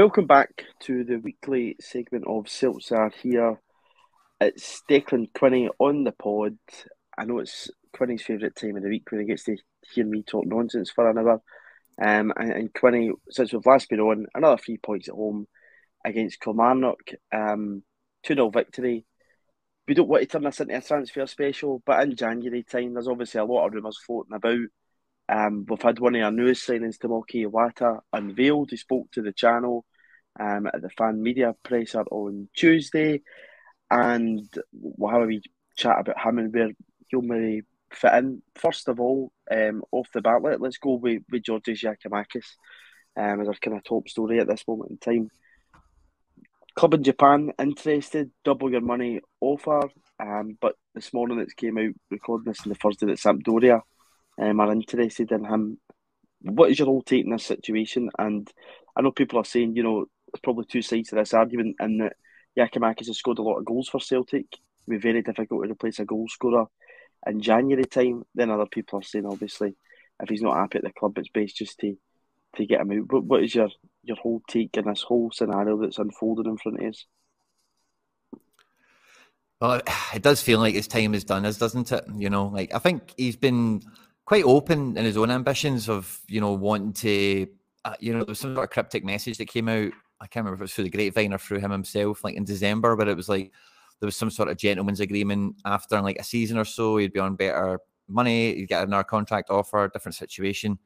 Welcome back to the weekly segment of Siltzah here. It's Declan Quinney on the pod. I know it's Quinney's favourite time of the week when he gets to hear me talk nonsense for an hour. And Quinney, since we've last been on, another 3 points at home against Kilmarnock. 2-0 victory. We don't want to turn this into a transfer special, but in January time, there's obviously a lot of rumours floating about. We've had one of our newest signings, Tomoki Iwata, unveiled. He spoke to the channel at the fan media presser on Tuesday, and we'll have a wee chat about him and where he'll maybe fit in. First of all, off the bat, let's go with Giorgos Giakoumakis as our kind of top story at this moment in time. Club in Japan interested, double your money offer, but this morning it came out, recording this on the Thursday, that Sampdoria are interested in him. What is your whole take in this situation? And I know people are saying, you know, there's probably two sides to this argument, and that Giakoumakis has scored a lot of goals for Celtic. It would be very difficult to replace a goal scorer in January time. Then other people are saying, obviously, if he's not happy at the club, it's best just to get him out. But what is your whole take in this whole scenario that's unfolded in front of us? Well, it does feel like his time is done, doesn't it? You know, like, I think he's been quite open in his own ambitions of, you know, wanting to, you know, there was some sort of cryptic message that came out. I can't remember if it was through the grapevine or through him himself, like in December, but it was like there was some sort of gentleman's agreement after like a season or so, he'd be on better money, he'd get another contract offer, different situation,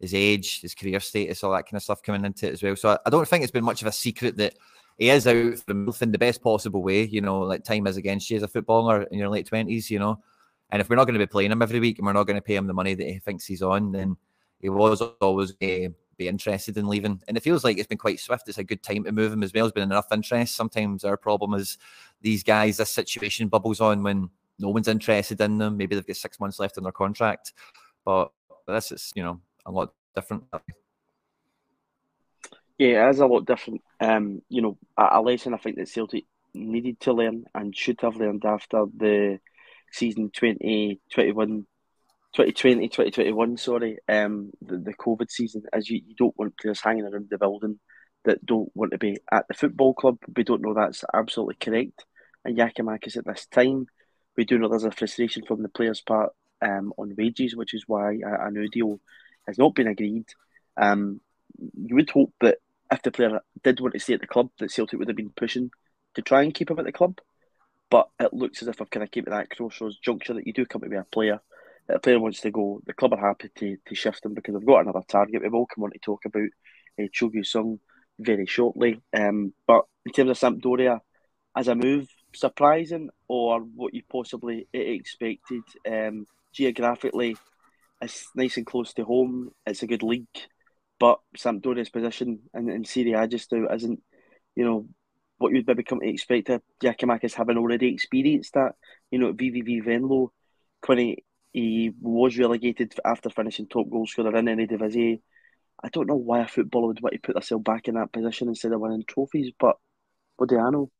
his age, his career status, all that kind of stuff coming into it as well. So I don't think it's been much of a secret that he is out for himself in the best possible way, you know, like time is against you as a footballer in your late 20s, you know. And if we're not going to be playing him every week and we're not going to pay him the money that he thinks he's on, then he was always be interested in leaving. And it feels like it's been quite swift. It's a good time to move him as well. There's been enough interest. Sometimes our problem is these guys, this situation bubbles on when no one's interested in them. Maybe they've got 6 months left on their contract. But this is, you know, a lot different. Yeah, it is a lot different. You know, a lesson I think that Celtic needed to learn and should have learned after the season 2020-2021, the COVID season, as you don't want players hanging around the building that don't want to be at the football club. We don't know that's absolutely correct. And Giakoumakis at this time, we do know there's a frustration from the players' part on wages, which is why a new deal has not been agreed. You would hope that if the player did want to stay at the club, that Celtic would have been pushing to try and keep him at the club. But it looks as if I've kind of came to that crossroads juncture that you do come to be a player, that a player wants to go, the club are happy to shift him because they've got another target. We will come on to talk about Cho Gue-sung very shortly. But in terms of Sampdoria, as a move, surprising or what you possibly expected? Geographically, it's nice and close to home. It's a good league. But Sampdoria's position in Serie A just now isn't, you know, what you'd maybe come to expect of Giakoumakis, having already experienced that. You know, at VVV Venlo, he was relegated after finishing top goal scorer in any division. I don't know why a footballer would want to put themselves back in that position instead of winning trophies, but what do I know?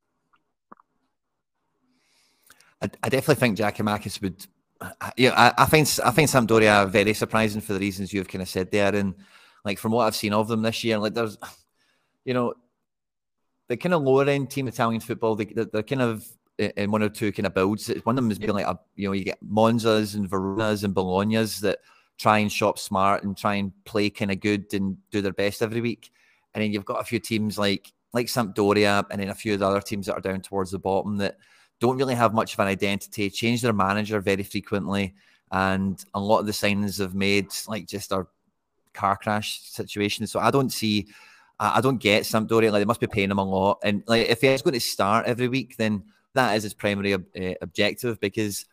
I definitely think Giakoumakis would... I find Sampdoria very surprising for the reasons you've kind of said there. And like from what I've seen of them this year, like there's, you know, the kind of lower end team Italian football, they're kind of in one or two kind of builds. One of them has been like, you know, you get Monzas and Veronas and Bolognas that try and shop smart and try and play kind of good and do their best every week. And then you've got a few teams like Sampdoria and then a few of the other teams that are down towards the bottom that don't really have much of an identity, change their manager very frequently. And a lot of the signings they've made like just are car crash situations. So I don't get Sampdoria. Like they must be paying him a lot, and like if he is going to start every week, then that is his primary objective. Because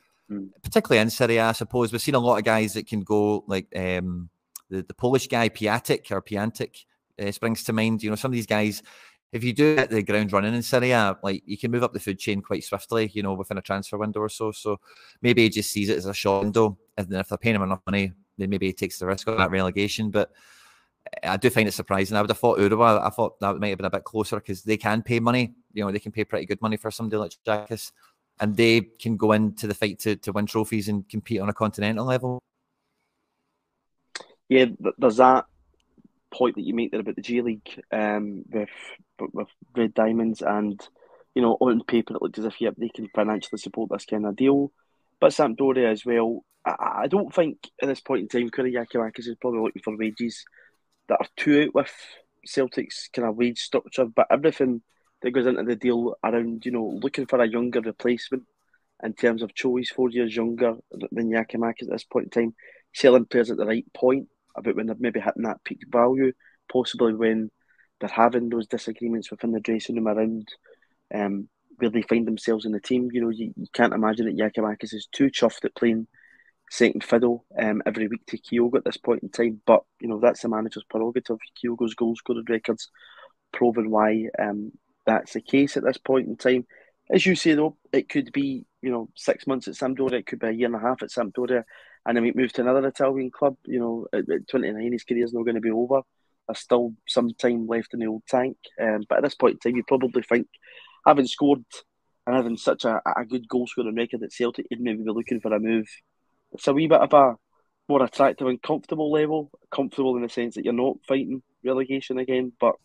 particularly in Serie A, I suppose we've seen a lot of guys that can go like the Polish guy Piątek springs to mind. You know, some of these guys, if you do get the ground running in Serie A, like you can move up the food chain quite swiftly. You know, within a transfer window or so. So maybe he just sees it as a short window, and then if they're paying him enough money, then maybe he takes the risk of that relegation, but. I do find it surprising. I would have thought Urawa, I thought that might have been a bit closer because they can pay money. You know, they can pay pretty good money for somebody like Giakoumakis, and they can go into the fight to win trophies and compete on a continental level. Yeah, there's that. point that you make there about the G League with Red Diamonds, and you know, on paper it looked as if they can financially support this kind of deal. But Sampdoria as well, I don't think at this point in time, Giakoumakis is probably looking for wages that are too out with Celtic's kind of wage structure. But everything that goes into the deal around, you know, looking for a younger replacement in terms of choice, 4 years younger than Giakoumakis at this point in time, selling players at the right point about when they're maybe hitting that peak value, possibly when they're having those disagreements within the dressing room around where they find themselves in the team. You know, you can't imagine that Giakoumakis is too chuffed at playing second fiddle every week to Kyogo at this point in time. But, you know, that's the manager's prerogative. Kyogo's goal scoring record's proven why that's the case at this point in time. As you say, though, it could be, you know, 6 months at Sampdoria, it could be a year and a half at Sampdoria, and then we move to another Italian club. You know, at 29, his career's not going to be over. There's still some time left in the old tank. But at this point in time, you probably think, having scored and having such a good goal scoring record at Celtic, you'd maybe be looking for a move. It's a wee bit of a more attractive and comfortable level. Comfortable in the sense that you're not fighting relegation again. But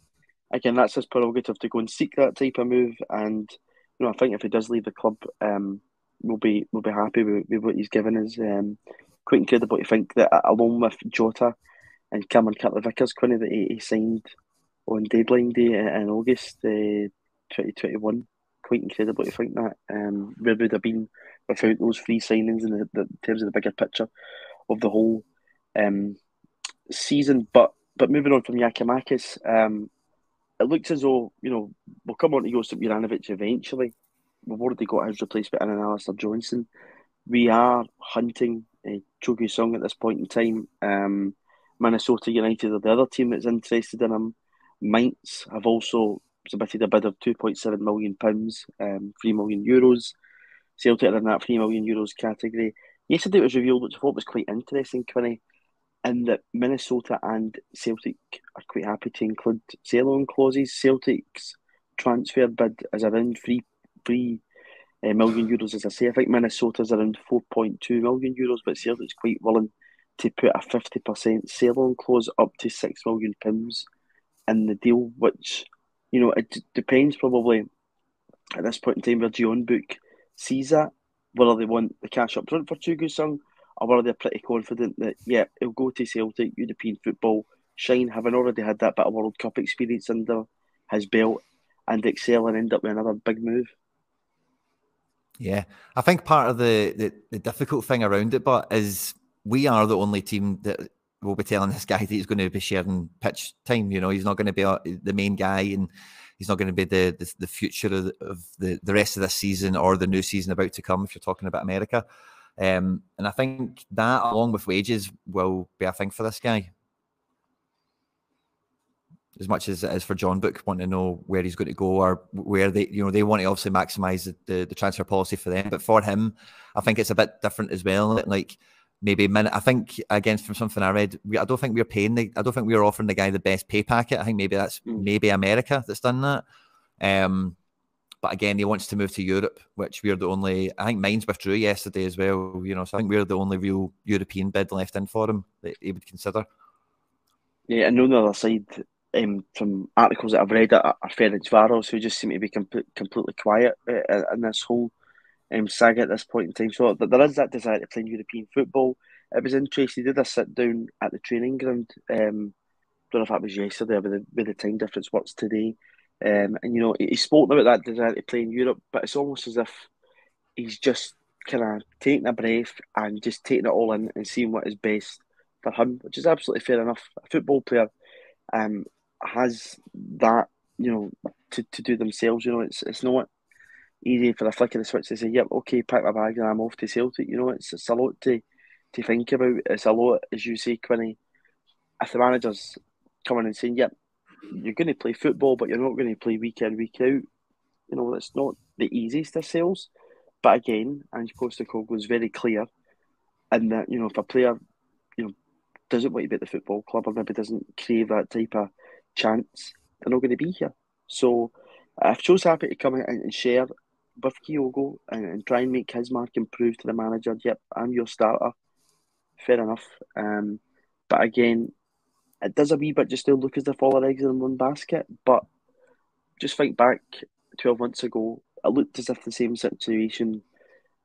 again, that's his prerogative to go and seek that type of move. And you know, I think if he does leave the club, we'll be happy with what he's given us. Quite incredible to think that along with Jota and Cameron Carter-Vickers, Quinney, that he signed on deadline day in August 2021. Quite incredible to think that. Where would have been without those three signings in in terms of the bigger picture of the whole season. But moving on from Giakoumakis, it looks as though, you know, we'll come on to Josip Juranovic eventually. We've already got his replacement in Alistair Johnson. We are hunting Cho Gue-sung at this point in time. Minnesota United are the other team that's interested in him. Mainz have also submitted a bid of £2.7 million, €3 million. Celtic are in that €3 million category. Yesterday it was revealed, which I thought was quite interesting, Quinny, in that Minnesota and Celtic are quite happy to include sell-on clauses. Celtic's transfer bid is around €3 million, as I say. I think Minnesota's around €4.2 million, but Celtic's quite willing to put a 50% sell-on clause up to £6 million in the deal, which, you know, it depends probably at this point in time where Jeonbuk sees that, whether they want the cash up front for Cho Gue-sung or whether they're pretty confident that, yeah, he'll go to Celtic, European football, shine, having already had that bit of World Cup experience under his belt, and excel and end up with another big move. Yeah, I think part of the difficult thing around it, but is we are the only team that will be telling this guy that he's going to be sharing pitch time. You know, he's not going to be the main guy, and he's not going to be the future of the rest of this season or the new season about to come, if you're talking about America. And I think that, along with wages, will be a thing for this guy. As much as it is for Jeonbuk wanting to know where he's going to go, or where they, you know, they want to obviously maximise the transfer policy for them. But for him, I think it's a bit different as well. Like, maybe I think, again, from something I read, I don't think we're paying I don't think we're offering the guy the best pay packet. I think maybe that's maybe America that's done that. But again, he wants to move to Europe, which we're the only. I think Mainz withdrew yesterday as well. You know, so I think we're the only real European bid left in for him that he would consider. Yeah, and on the other side, from articles that I've read, are Ferdinand Suarez, who just seem to be completely quiet in this whole saga at this point in time. So there is that desire to play European football. It was interesting, he did a sit down at the training ground, I don't know if that was yesterday, with the time difference works today, and you know, he spoke about that desire to play in Europe, but it's almost as if he's just kind of taking a breath and just taking it all in and seeing what is best for him, which is absolutely fair enough. A football player has that, you know, to do themselves. You know, it's not easy for a flick of the switch to say, yep, okay, pack my bags and I'm off to Celtic. You know, it's a lot to think about. It's a lot, as you say, Quinny, if the manager's coming and saying, yep, you're going to play football, but you're not going to play week in, week out. You know, that's not the easiest of sales. But again, and of course, the call was very clear, and that, you know, if a player, you know, doesn't want to be at the football club, or maybe doesn't crave that type of chance, they're not going to be here. So if Cho's happy to come in and share with Kyogo and try and make his mark and prove to the manager, yep, I'm your starter, fair enough. But again, it does a wee bit just to look as if all our eggs are in one basket, but just think back 12 months ago, it looked as if the same situation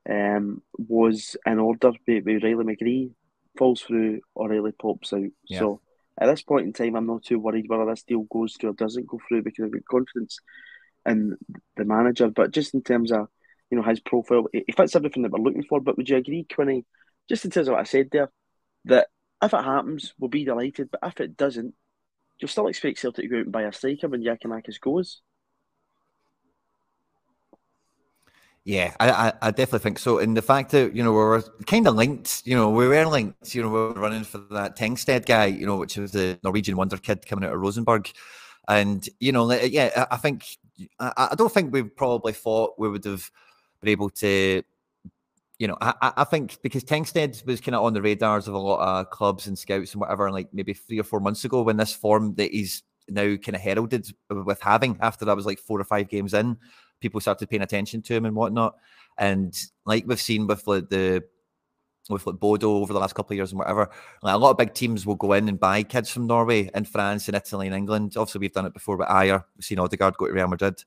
was in order with Riley McGree, falls through, or Riley pops out. Yeah. So at this point in time, I'm not too worried whether this deal goes through or doesn't go through because I've got confidence in the manager. But just in terms of, you know, his profile, he fits everything that we're looking for. But would you agree, Quinney, just in terms of what I said there, that if it happens, we'll be delighted. But if it doesn't, you'll still expect Celtic to go out and buy a striker when Giakoumakis goes? Yeah, I definitely think so. And the fact that, you know, we were kind of linked, you know, we were linked, you know, we were running for that Tengstedt guy, you know, which was the Norwegian wonder kid coming out of Rosenborg. And, you know, yeah, I think, I don't think we probably thought we would have been able to, you know, I think because Tengstedt was kind of on the radars of a lot of clubs and scouts and whatever, and like maybe 3 or 4 months ago when this form that he's now kind of heralded with having after that was like 4 or 5 games in, people started paying attention to him and whatnot. And like we've seen with like with Bodo over the last couple of years and whatever, like a lot of big teams will go in and buy kids from Norway and France and Italy and England. Obviously, we've done it before with Ayer. We've seen Odegaard go to Real Madrid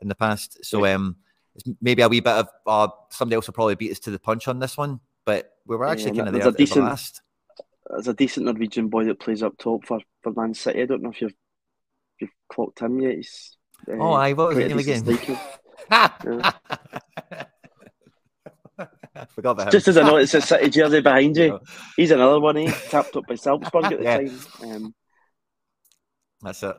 in the past. So it's maybe a wee bit of somebody else will probably beat us to the punch on this one, but we were actually kind of there at the last. There's a decent Norwegian boy that plays up top for Man City. I don't know if you've clocked him yet. He's, what was it again? Forgot about him. Just as I know, it's a City jersey behind you. He's another one, he tapped up by Salzburg at the time. That's it.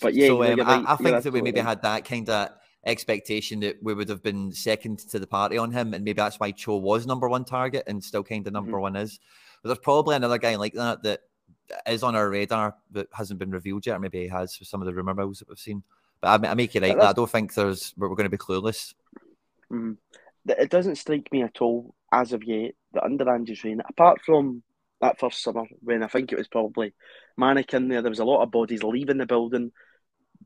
But yeah, so, I think that we maybe had that kind of expectation that we would have been second to the party on him, and maybe that's why Cho was number 1 target and still kind of number 1 is. But there's probably another guy like that is on our radar that hasn't been revealed yet, or maybe he has with some of the rumour mills that we've seen. But I make it right. I don't think we're going to be clueless. Mm. It doesn't strike me at all as of yet that under Ange's reign, apart from that first summer when I think it was probably manic in there was a lot of bodies leaving the building.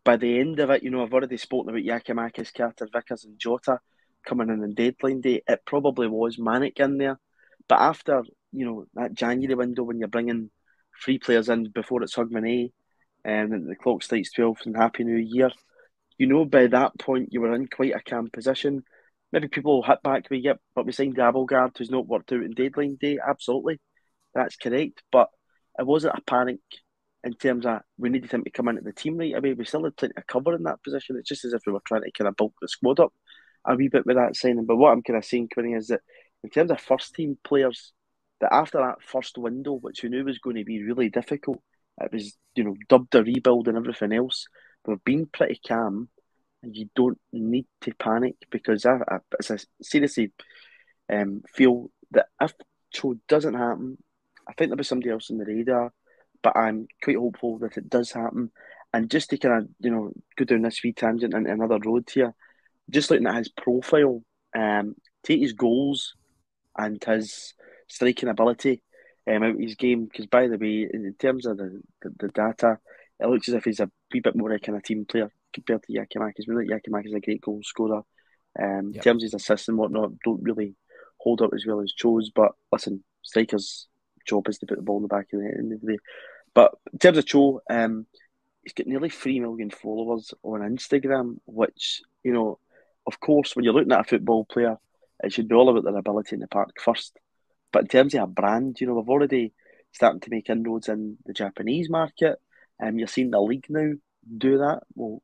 By the end of it, you know, I've already spoken about Giakoumakis, Carter-Vickers and Jota coming in on deadline day. It probably was manic in there. But after, you know, that January window when you're bringing 3 players in before it's Hogmanay, and the clock strikes 12 and Happy New Year, you know, by that point you were in quite a calm position. Maybe people will hit back, but we signed Abelgaard, who's not worked out in deadline day. Absolutely, that's correct. But it wasn't a panic in terms of we needed him to come into the team right away. We still had plenty of cover in that position. It's just as if we were trying to kind of bulk the squad up a wee bit with that signing. But what I'm kind of saying, Quinney, is that in terms of first team players, that after that first window, which we knew was going to be really difficult, it was, you know, dubbed a rebuild and everything else. We've been pretty calm, and you don't need to panic because I seriously feel that if Cho doesn't happen, I think there'll be somebody else on the radar. But I'm quite hopeful that it does happen. And just to kind of, you know, go down this wee tangent into another road here, just looking at his profile, take his goals and his striking ability out his game, because by the way, in terms of the data, it looks as if he's a wee bit more a kind of team player compared to Giakoumakis. We like Giakoumakis is a great goal scorer. In terms of his assists and whatnot, don't really hold up as well as Cho's. But listen, strikers' job is to put the ball in the back of the net at the end of the day. But in terms of Cho, he's got nearly 3 million followers on Instagram, which, you know, of course, when you're looking at a football player, it should be all about their ability in the park first. But in terms of a brand, you know, we've already started to make inroads in the Japanese market. You're seeing the league now do that. We'll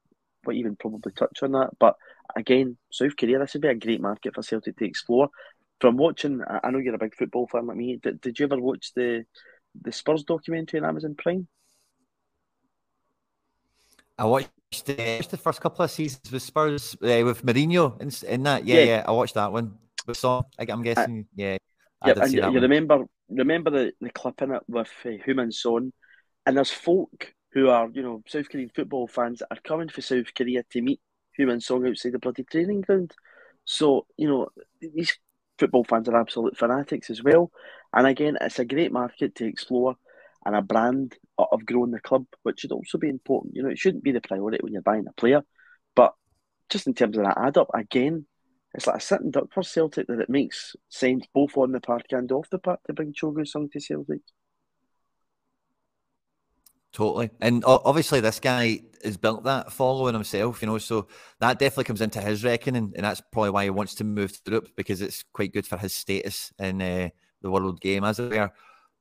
even probably touch on that. But again, South Korea, this would be a great market for Celtic to explore. From watching, I know you're a big football fan like me, did you ever watch the Spurs documentary on Amazon Prime? I watched the first couple of seasons with Spurs, with Mourinho in that. Yeah, I watched that one. So, I'm guessing, you remember the clip in it with Heung-min Son. And there's folk who are, you know, South Korean football fans that are coming for South Korea to meet Heung-min Son outside the bloody training ground. So, you know, these football fans are absolute fanatics as well. And again, it's a great market to explore and a brand of growing the club, which should also be important. You know, it shouldn't be the priority when you're buying a player. But just in terms of that add-up, again, it's like a sitting duck for Celtic that it makes sense both on the park and off the park to bring Cho Gue-sung to Celtic. Totally. And obviously this guy has built that following himself, you know, so that definitely comes into his reckoning, and that's probably why he wants to move to Europe, because it's quite good for his status in the world game, as it were.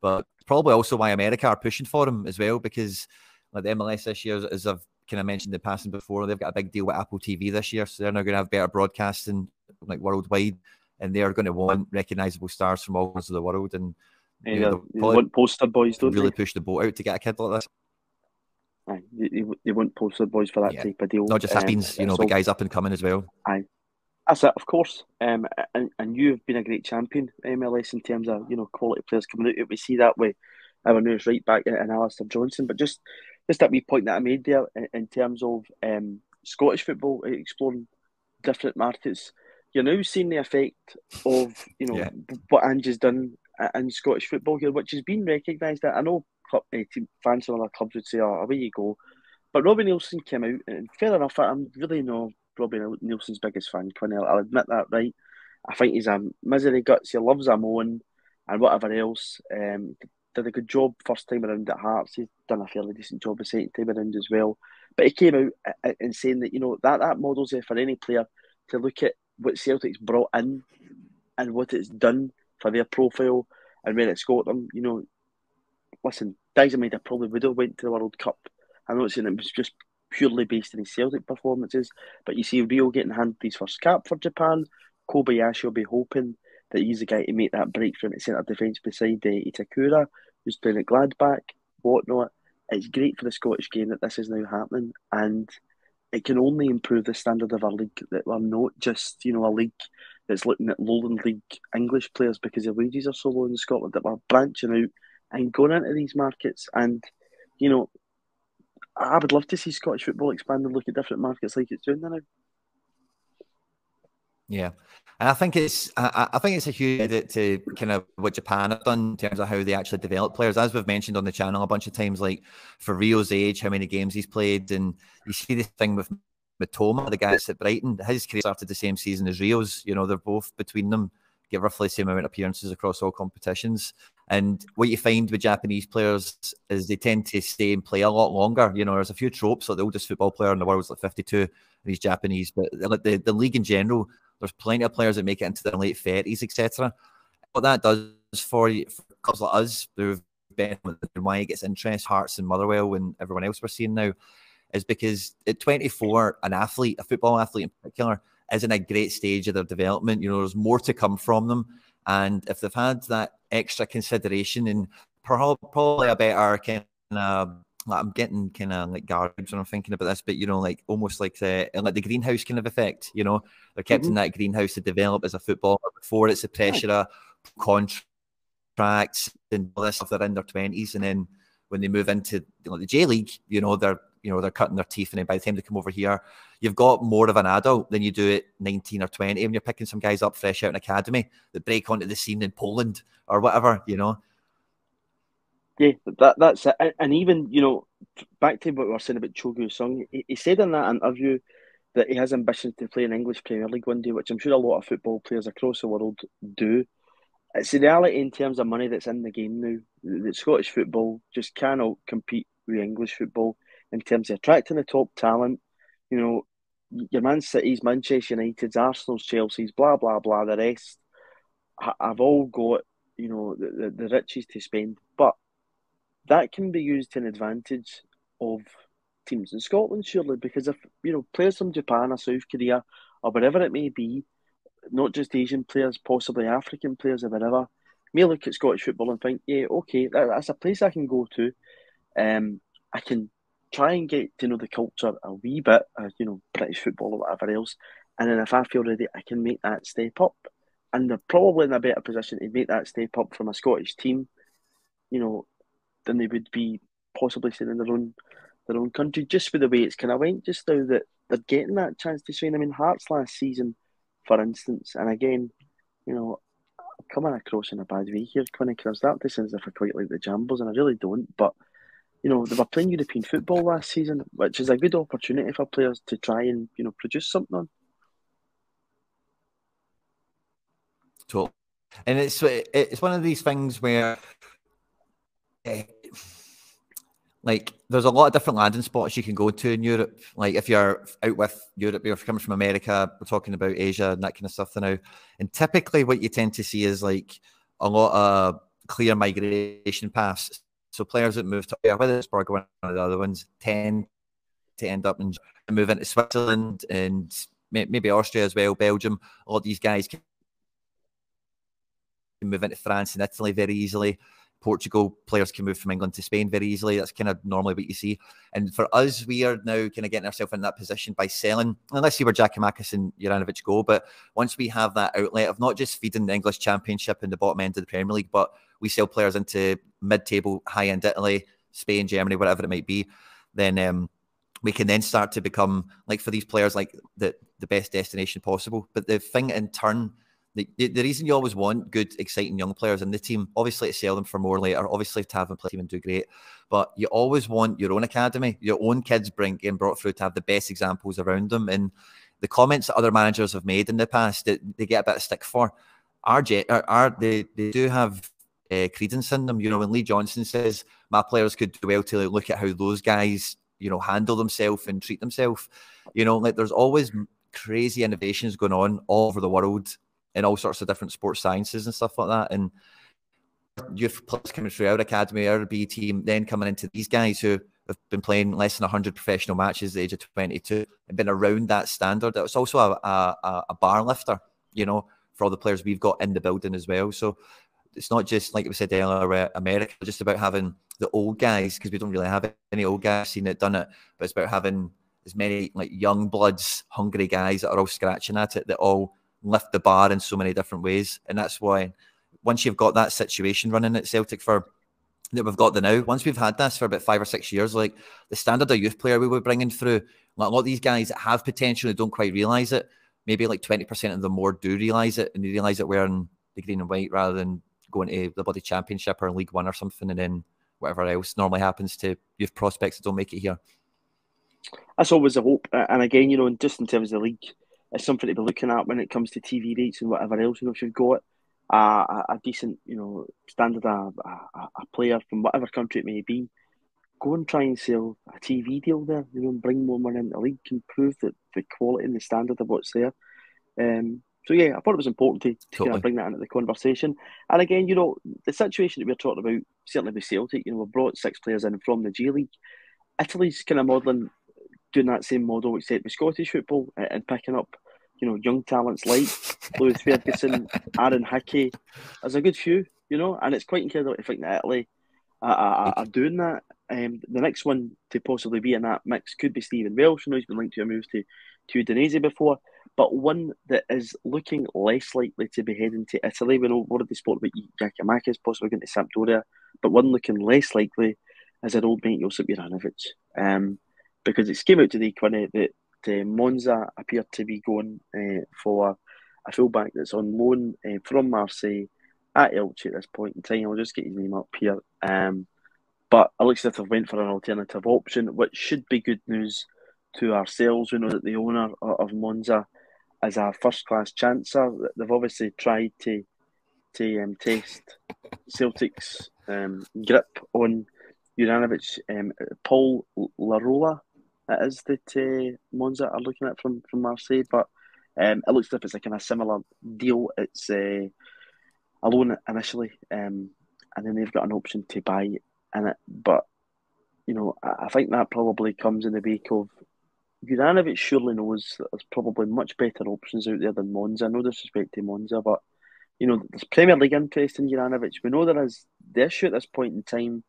But probably also why America are pushing for him as well, because like the MLS this year, as I've kind of mentioned in passing before, they've got a big deal with Apple TV this year, so they're now going to have better broadcasting like worldwide, and they're going to want recognisable stars from all parts of the world. And yeah, you know, they want poster boys, don't really they? Push the boat out to get a kid like this. They want poster boys for that type of deal. Not just happens, you know, the guys up and coming as well. Aye, that's it, of course. And you've been a great champion, MLS, in terms of, you know, quality players coming out. We see that with our newest right back and Alistair Johnson. But just that wee point that I made there in terms of Scottish football exploring different markets. You're now seeing the effect of, you know, what Ange's done in Scottish football here, which has been recognised. I know fans from other clubs would say, "Oh, away you go," but Robbie Nielsen came out, and fair enough, I'm really not Robbie Nielsen's biggest fan, Quinnell. I'll admit that, right? I think he's a misery guts. He loves him own and whatever else. Did a good job first time around at Hearts. He's done a fairly decent job the second time around as well. But he came out and saying that, you know, that model's there for any player to look at what Celtic's brought in and what it's done for their profile and when it's got them. You know, listen, Dyson-Maid, I probably would have went to the World Cup. I'm not saying it was just purely based on his Celtic performances, but you see Rio getting handed his first cap for Japan. Kobayashi will be hoping that he's the guy to make that breakthrough at centre defence beside Itakura, who's playing at Gladbach, whatnot. It's great for the Scottish game that this is now happening, and it can only improve the standard of our league, that we're not just, you know, a league that's looking at Lowland League English players because their wages are so low in Scotland, that we're branching out and going into these markets. And, you know, I would love to see Scottish football expand and look at different markets like it's doing now. Yeah, and I think it's a huge edit to kind of what Japan have done in terms of how they actually develop players. As we've mentioned on the channel a bunch of times, like for Rio's age, how many games he's played, and you see this thing with Mitoma, the guy that's at Brighton. His career started the same season as Rio's. You know, they're both between them get roughly the same amount of appearances across all competitions. And what you find with Japanese players is they tend to stay and play a lot longer. You know, there's a few tropes, like the oldest football player in the world is like 52, and he's Japanese. But the league in general, there's plenty of players that make it into their late 30s, etc. What that does for clubs like us, who've been and why it gets interest, Hearts and Motherwell and everyone else we're seeing now, is because at 24, an athlete, a football athlete in particular, is in a great stage of their development. You know, there's more to come from them. And if they've had that extra consideration and probably a better kind of, I'm getting kind of like garbage when I'm thinking about this, but, you know, like almost like the greenhouse kind of effect, you know, they're kept in that greenhouse to develop as a footballer before it's the pressure of contracts and all this stuff. They're in their 20s. And then when they move into, you know, the J League, you know, they're cutting their teeth, and then by the time they come over here, you've got more of an adult than you do at 19 or 20 when you're picking some guys up fresh out in academy that break onto the scene in Poland or whatever, you know. Yeah, that's it. And even, you know, back to what we were saying about Cho Gue-sung, he said in that interview that he has ambitions to play in English Premier League one day, which I'm sure a lot of football players across the world do. It's the reality in terms of money that's in the game now, that Scottish football just cannot compete with English football in terms of attracting the top talent. You know, your Man City's, Manchester United's, Arsenal's, Chelsea's, blah, blah, blah, the rest have all got, you know, the riches to spend. But that can be used to an advantage of teams in Scotland, surely, because if, you know, players from Japan or South Korea or wherever it may be, not just Asian players, possibly African players or whatever, may look at Scottish football and think, yeah, okay, that's a place I can go to. I can try and get to know the culture a wee bit, you know, British football or whatever else. And then if I feel ready, I can make that step up. And they're probably in a better position to make that step up from a Scottish team, you know, than they would be possibly sitting in their own country, just with the way it's kind of went just now, that they're getting that chance to train. I mean, Hearts last season, for instance, and again, you know, coming across in a bad way here, Quinney, because I start to sense if I quite like the Jambos, and I really don't, but you know, they were playing European football last season, which is a good opportunity for players to try and, you know, produce something on. Totally. And it's one of these things where Like, there's a lot of different landing spots you can go to in Europe. Like, if you're out with Europe, you're coming from America, we're talking about Asia and that kind of stuff now. And typically what you tend to see is, like, a lot of clear migration paths. So players that move to, whether it's Berg or one of the other ones, tend to end up and move into Switzerland and maybe Austria as well, Belgium. A lot of these guys can move into France and Italy very easily. Portugal, players can move from England to Spain very easily. That's kind of normally what you see. And for us, we are now kind of getting ourselves in that position by selling. And let's see where Giakoumakis and Juranovic go. But once we have that outlet of not just feeding the English Championship and the bottom end of the Premier League, but we sell players into mid-table, high-end Italy, Spain, Germany, whatever it might be, then we can then start to become, like, for these players, like, the best destination possible. But the thing in turn... The reason you always want good, exciting young players in the team, obviously to sell them for more later, obviously to have them play the team and do great, but you always want your own academy, your own kids being brought through to have the best examples around them. And the comments that other managers have made in the past that they get a bit of stick for, they do have credence in them. You know, when Lee Johnson says, my players could do well to look at how those guys, you know, handle themselves and treat themselves. You know, like, there's always crazy innovations going on all over the world in all sorts of different sports sciences and stuff like that. And youth players coming through our academy, our B team, then coming into these guys who have been playing less than 100 professional matches at the age of 22 and been around that standard. It's also a bar lifter, you know, for all the players we've got in the building as well. So it's not just, like we said earlier, America, just about having the old guys, because we don't really have any old guys seen it, done it, but it's about having as many, like, young bloods, hungry guys that are all scratching at it, that all lift the bar in so many different ways. And that's why once you've got that situation running at Celtic that we've got the now, once we've had this for about 5 or 6 years, like, the standard of youth player we were bringing through, like, a lot of these guys that have potential don't quite realise it. Maybe like 20% of them more do realise it, and they realise it wearing the green and white rather than going to the bloody Championship or League One or something, and then whatever else normally happens to youth prospects that don't make it here. That's always the hope. And again, you know, just in terms of the league, it's something to be looking at when it comes to TV rates and whatever else. You know, if you've got a decent, you know, standard, a player from whatever country it may be, go and try and sell a TV deal there, you know, and bring more money into the league, can prove that the quality and the standard of what's there. So, yeah, I thought it was important to totally kind of bring that into the conversation. And again, you know, the situation that we're talking about, certainly with Celtic, you know, we've brought 6 players in from the G League. Italy's kind of modelling, doing that same model except with Scottish football, and picking up, you know, young talents like Lewis Ferguson, Aaron Hickey. There's a good few, you know, and it's quite incredible to think that Italy are doing that. The next one to possibly be in that mix could be Stephen Welsh. You know, he's been linked to a move to Udinese before, but one that is looking less likely to be heading to Italy. We know what did they spoke about Giakoumakis possibly going to Sampdoria, but one looking less likely is an old mate Josip Juranovic. Because it came out today, Quinney, that Monza appeared to be going for a fullback that's on loan from Marseille at Elche at this point in time. I'll just get his name up here. But it looks as if they've went for an alternative option, which should be good news to ourselves. We know that the owner of Monza is a first-class chancer. They've obviously tried to test Celtic's grip on Juranovic. Paul Larola, it is that Monza are looking at from Marseille, but it looks as if it's a kind of similar deal. It's a loan initially, and then they've got an option to buy in it. But, you know, I think that probably comes in the wake of Juranovic surely knows that there's probably much better options out there than Monza. No disrespect to Monza, but, you know, there's Premier League interest in Juranovic. We know there is. The issue at this point in time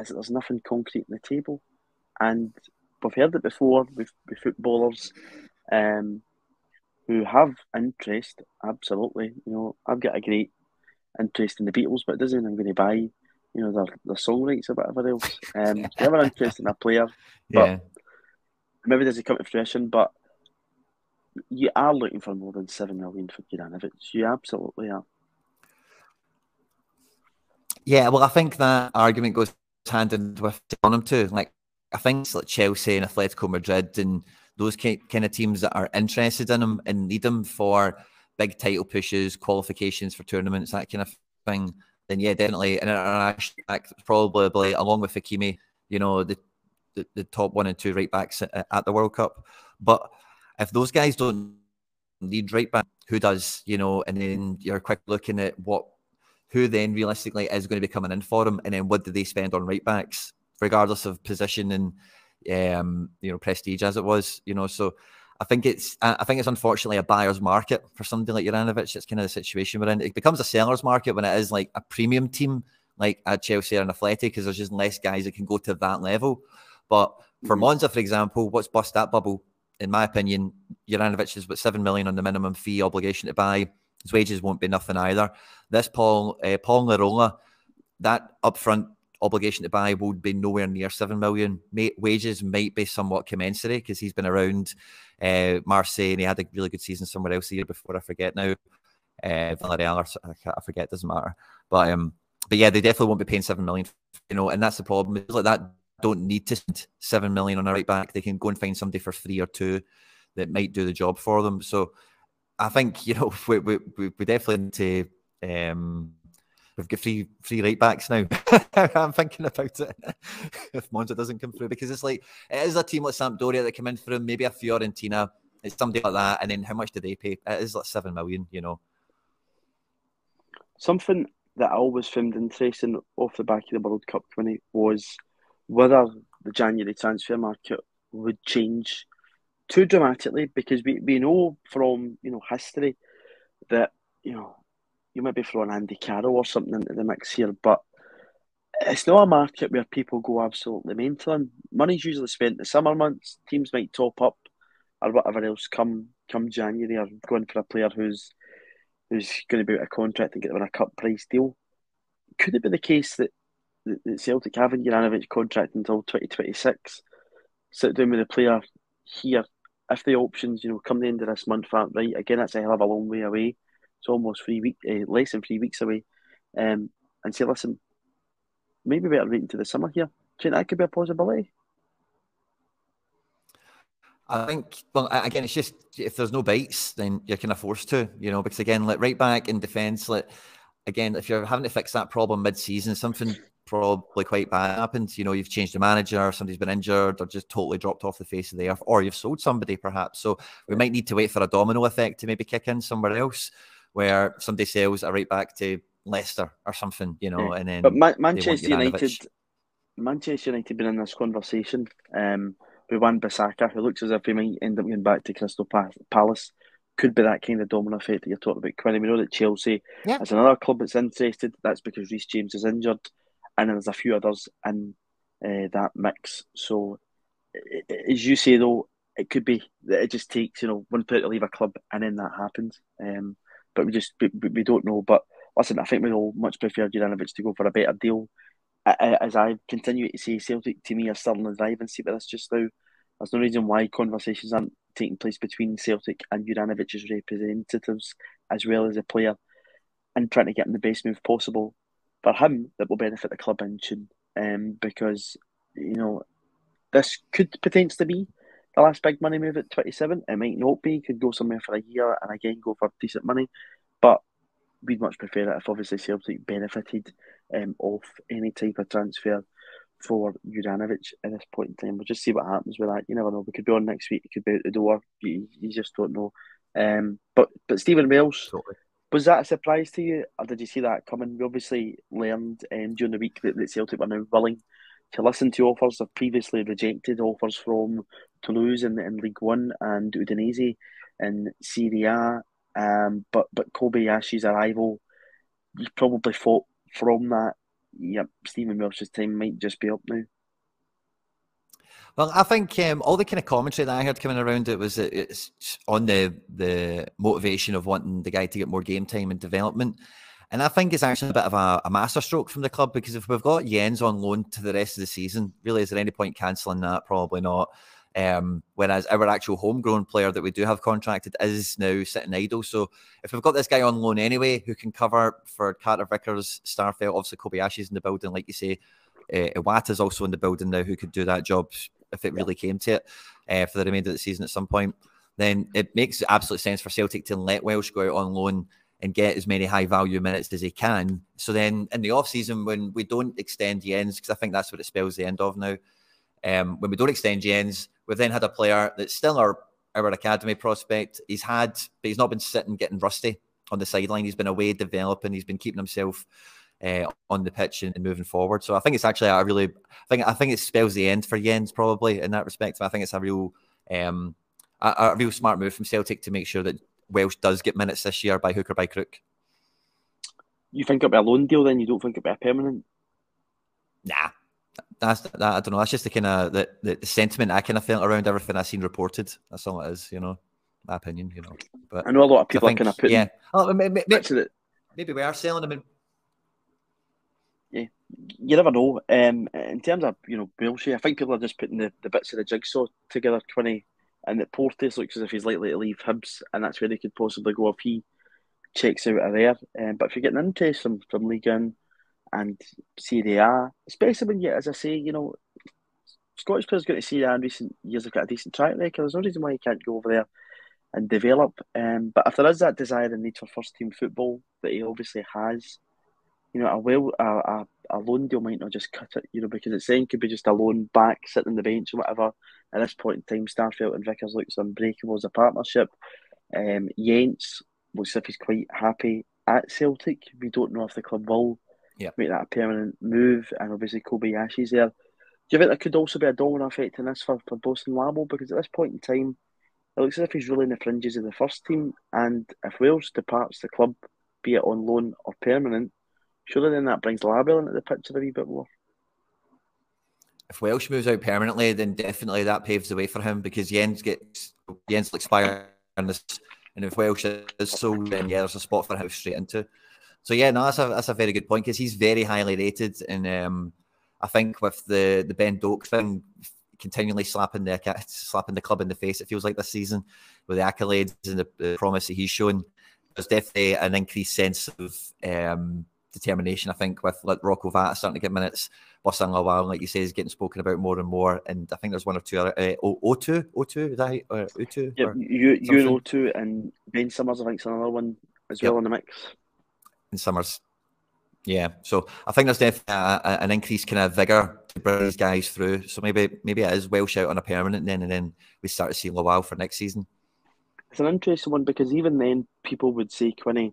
is that there's nothing concrete on the table. And we've heard it before with footballers who have interest, absolutely. You know, I've got a great interest in the Beatles, but it doesn't mean I'm going to buy, you know, their song rights or whatever else. They have an interest in a player, but maybe it doesn't come to fruition. But you are looking for more than 7 million for Juranovic. You absolutely are. Yeah, well, I think that argument goes hand in with on him too. Like, I think it's like Chelsea and Atletico Madrid and those kind of teams that are interested in him and need him for big title pushes, qualifications for tournaments, that kind of thing. Then yeah, definitely an international act, probably along with Hakimi, you know, the top 1 and 2 right backs at the World Cup. But if those guys don't need right back, who does? You know, and then you're quick looking at who then realistically is going to be coming in for them, and then what do they spend on right backs, regardless of position and you know, prestige as it was. You know, so I think it's unfortunately a buyer's market for somebody like Juranovic. It's kind of the situation we're in. It becomes a seller's market when it is like a premium team like at Chelsea or an Athletic, because there's just less guys that can go to that level. But for Monza, for example, what's bust that bubble? In my opinion, Juranovic is about $7 million on the minimum fee obligation to buy. His wages won't be nothing either. This Paul Larola, that upfront obligation to buy would be nowhere near $7 million. Wages might be somewhat commensurate because he's been around Marseille and he had a really good season somewhere else the year before. I forget now. Villarreal, I forget. Doesn't matter. But yeah, they definitely won't be paying $7 million. You know, and that's the problem. It's like that. Don't need to spend $7 million on a right back. They can go and find somebody for 3 or 2 that might do the job for them. So I think, you know, we definitely need to we've got three right backs now. I'm thinking about it if Monza doesn't come through, because it's like it is a team like Sampdoria that come in for him, maybe a Fiorentina, it's somebody like that, and then how much do they pay? It is like $7 million, you know. Something that I always found interesting off the back of the World Cup when it was whether the January transfer market would change too dramatically, because we know from, you know, history that, you know, you might be throwing Andy Carroll or something into the mix here, but it's not a market where people go absolutely mental. Money's usually spent in the summer months. Teams might top up or whatever else come January, or going for a player who's going to be out of contract and get them a cut price deal. Could it be the case that Celtic have a Juranovic contract until 2026? Sit down with the player here. If the options, you know, come the end of this month, right? Again, that's a hell of a long way away. It's almost less than 3 weeks away. And say, listen, maybe better wait until the summer here. Do you think that could be a possibility? I think, well, again, it's just if there's no bites, then you're kind of forced to, you know, because again, like right back in defence, like again, if you're having to fix that problem mid-season, something probably quite bad happens. You know, you've changed the manager, somebody's been injured or just totally dropped off the face of the earth, or you've sold somebody perhaps. So we might need to wait for a domino effect to maybe kick in somewhere else, where somebody sells a right back to Leicester or something, you know. Yeah. And then but Manchester United been in this conversation with Wan Bissaka, who looks as if he might end up going back to Crystal Palace. Could be that kind of domino effect that you're talking about, Quinney. We know that Chelsea is another club that's interested. That's because Reece James is injured. And there's a few others in that mix. So, as you say, though, it could be that it just takes, you know, one player to leave a club and then that happens. But we don't know. But listen, I think we'd all much prefer Juranovic to go for a better deal. As I continue to say, Celtic to me are still in the driving seat with us just now. There's no reason why conversations aren't taking place between Celtic and Juranovic's representatives, as well as the player, and trying to get him the best move possible for him that will benefit the club in June, because, you know, this could potentially be the last big money move at 27. It might not be. Could go somewhere for a year and again go for decent money, but we'd much prefer it if obviously Celtic benefited off any type of transfer for Juranovic at this point in time. We'll just see what happens with that. You never know. We could be on next week. It could be out the door. You just don't know. But Stephen Welsh, totally. Was that a surprise to you, or did you see that coming? We obviously learned during the week that Celtic were now willing to listen to offers. They've previously rejected offers from Toulouse in League One and Udinese in Serie A. But Kobayashi's arrival, you probably thought from that, yep, Stephen Welsh's time might just be up now. Well, I think all the kind of commentary that I heard coming around it was that it's on the motivation of wanting the guy to get more game time and development. And I think it's actually a bit of a masterstroke from the club, because if we've got Jens on loan to the rest of the season, really, is there any point cancelling that? Probably not. Whereas our actual homegrown player that we do have contracted is now sitting idle. So if we've got this guy on loan anyway, who can cover for Carter-Vickers, Starfelt, obviously Kobayashi's in the building, like you say. Iwata's also in the building now, who could do that job if it really came to it for the remainder of the season at some point. Then it makes absolute sense for Celtic to let Welsh go out on loan and get as many high value minutes as he can. So then in the offseason, when we don't extend Jens, because I think that's what it spells the end of now, when we don't extend Jens, we've then had a player that's still our academy prospect. He's had, but he's not been sitting getting rusty on the sideline. He's been away developing. He's been keeping himself on the pitch and moving forward. So I think it's actually a really, I think it spells the end for Jens probably in that respect. But I think it's a real smart move from Celtic to make sure that Welsh does get minutes this year by hook or by crook. You think it'll be a loan deal then? You don't think it'll be a permanent? Nah. That, I don't know. That's just the kind of the sentiment I kind of felt around everything I seen reported. That's all it is, you know. My opinion, you know. But I know a lot of people are kind of putting... Yeah. Oh, maybe we are selling them in... Yeah. You never know. In terms of, you know, Belshire, I think people are just putting the bits of the jigsaw together, Quinney, and that Portis looks as if he's likely to leave Hibs, and that's where they could possibly go if he checks out of there. But if you're getting interest from Ligue 1 and Serie A, especially when, yeah, as I say, you know, Scottish players going to Serie A in recent years have got a decent track record. There's no reason why he can't go over there and develop. But if there is that desire and need for first-team football that he obviously has, you know, a loan deal might not just cut it, you know, because it's saying could be just a loan back, sitting on the bench or whatever. At this point in time, Starfield and Vickers looks unbreakable as a partnership. Jens looks as if he's quite happy at Celtic. We don't know if the club will make that a permanent move, and obviously Kobayashi's there. Do you think there could also be a domino effect in this for Bosun Lawal? Because at this point in time, it looks as if he's really in the fringes of the first team, and if Wales departs the club, be it on loan or permanent, surely then that brings Lawal into the picture a wee bit more. If Welsh moves out permanently, then definitely that paves the way for him, because Jens will expire, and if Welsh is sold, then yeah, there's a spot for him straight into. So yeah, no, that's a very good point, because he's very highly rated, and I think with the Ben Doak thing continually slapping the club in the face, it feels like this season with the accolades and the promise that he's shown, there's definitely an increased sense of determination. I think with like Rocco Vata starting to get minutes, Bosun Lawal, like you say, is getting spoken about more and more. And I think there's one or two other O2, is that right? Or O2? Yeah, you and O2 and Ben Summers, I think, is another one as well in the mix. And Summers, yeah. So I think there's definitely an increased kind of vigour to bring these guys through. So maybe it is Welsh out on a permanent then, and then we start to see Lawal for next season. It's an interesting one, because even then people would say, Quinney,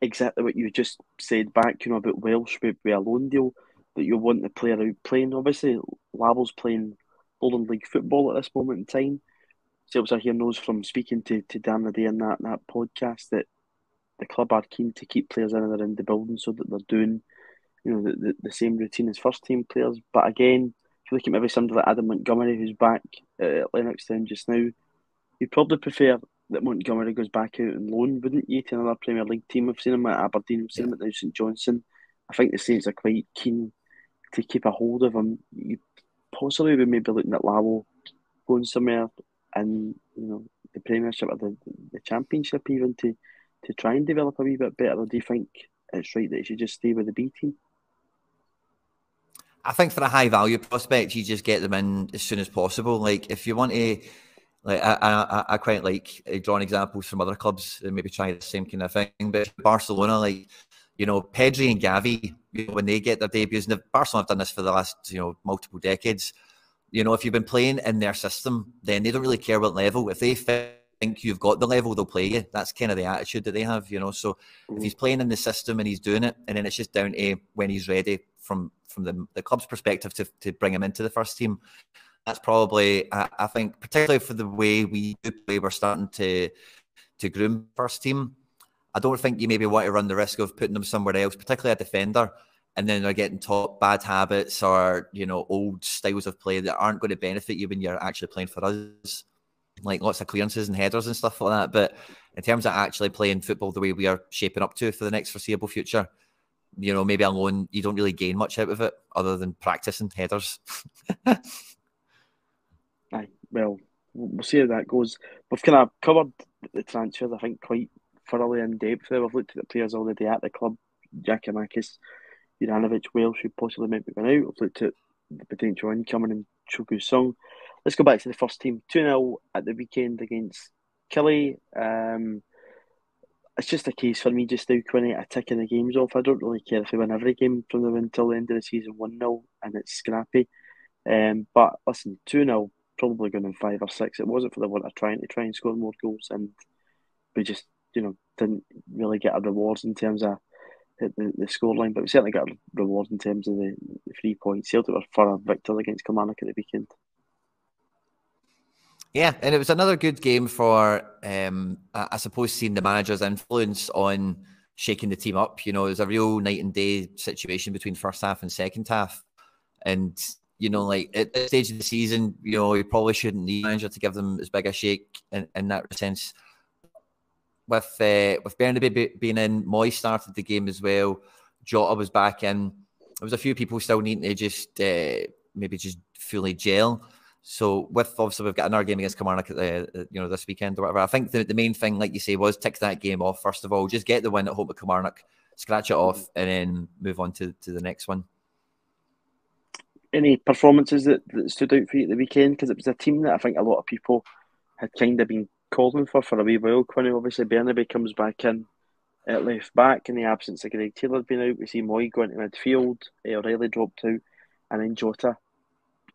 exactly what you just said back, you know, about Welsh with a loan deal, that you want the player out playing. Obviously, Lawal's playing Lowland League football at this moment in time. Celtic are hearing those from speaking to Dan the Day in that podcast, that the club are keen to keep players in and around the building so that they're doing, you know, the same routine as first-team players. But again, if you look at maybe somebody like Adam Montgomery, who's back at Lennox Town just now, you'd probably prefer that Montgomery goes back out on loan, wouldn't you, to another Premier League team? We've seen him at Aberdeen, we've seen him at now St Johnstone. I think the Saints are quite keen to keep a hold of him. You possibly would maybe looking at Lawal going somewhere in, you know, the Premiership or the Championship even to try and develop a wee bit better, or do you think it's right that he should just stay with the B team? I think for a high value prospect, you just get them in as soon as possible. Like if you want to... Like I quite like drawing examples from other clubs and maybe trying the same kind of thing. But Barcelona, like, you know, Pedri and Gavi, you know, when they get their debuts, and Barcelona have done this for the last, you know, multiple decades. You know, if you've been playing in their system, then they don't really care what level. If they think you've got the level, they'll play you. That's kind of the attitude that they have, you know. So if he's playing in the system and he's doing it, and then it's just down to when he's ready from the club's perspective to bring him into the first team. That's probably, I think, particularly for the way we do play, we're starting to groom first team. I don't think you maybe want to run the risk of putting them somewhere else, particularly a defender, and then they're getting taught bad habits or, you know, old styles of play that aren't going to benefit you when you're actually playing for us. Like lots of clearances and headers and stuff like that. But in terms of actually playing football the way we are shaping up to for the next foreseeable future, you know, maybe alone you don't really gain much out of it other than practicing headers. Aye, well, we'll see how that goes. We've kind of covered the transfers, I think, quite thoroughly in depth there. We've looked at the players already at the club, Giakoumakis, Juranovic, Welsh, who possibly might be going out. We've looked at the potential incoming in Cho Gue-sung. Let's go back to the first team. 2-0 at the weekend against Killie. it's just a case for me just now, Quinney, of ticking the games off. I don't really care if we win every game from now until the end of the season 1-0 and it's scrappy. But listen, 2-0, probably going in 5 or 6. It wasn't for the want of trying to score more goals, and we just, you know, didn't really get a reward in terms of the scoreline, but we certainly got a reward in terms of the 3 points. Celtic were for a victory against Kilmarnock at the weekend. Yeah, and it was another good game for, I suppose, seeing the manager's influence on shaking the team up. You know, it was a real night and day situation between first half and second half. And, you know, like at this stage of the season, you know, you probably shouldn't need a manager to give them as big a shake in that sense. With Bernabeu being in, Moyes started the game as well. Jota was back in. There was a few people still needing to just maybe just fully gel. So with obviously we've got another game against Kilmarnock at the, you know, this weekend or whatever. I think the main thing, like you say, was tick that game off first of all. Just get the win at home at Kilmarnock, scratch it off, and then move on to the next one. Any performances that stood out for you at the weekend? Because it was a team that I think a lot of people had kind of been calling for a wee while. Quinney, obviously Bernabeu comes back in at left back in the absence of Greg Taylor being out. We see Moy going to midfield. O'Reilly dropped out, and then Jota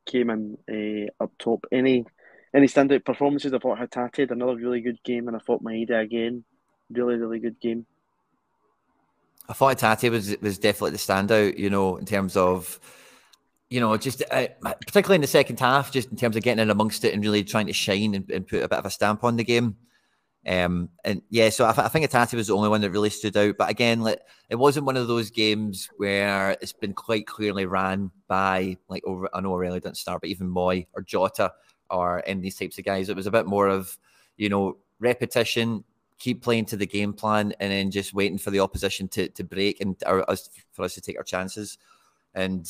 came in up top. Any standout performances? I thought Hatate had another really good game, and I thought Maeda again, really good game. I thought Hatate was definitely the standout, you know, in terms of, you know, just particularly in the second half, just in terms of getting in amongst it and really trying to shine and put a bit of a stamp on the game. And yeah, so I think Hatate was the only one that really stood out. But again, like, it wasn't one of those games where it's been quite clearly ran by, like, I know O'Reilly didn't start, but even Moy or Jota or any of these types of guys. It was a bit more of, you know, repetition, keep playing to the game plan, and then just waiting for the opposition to break and for us to take our chances. And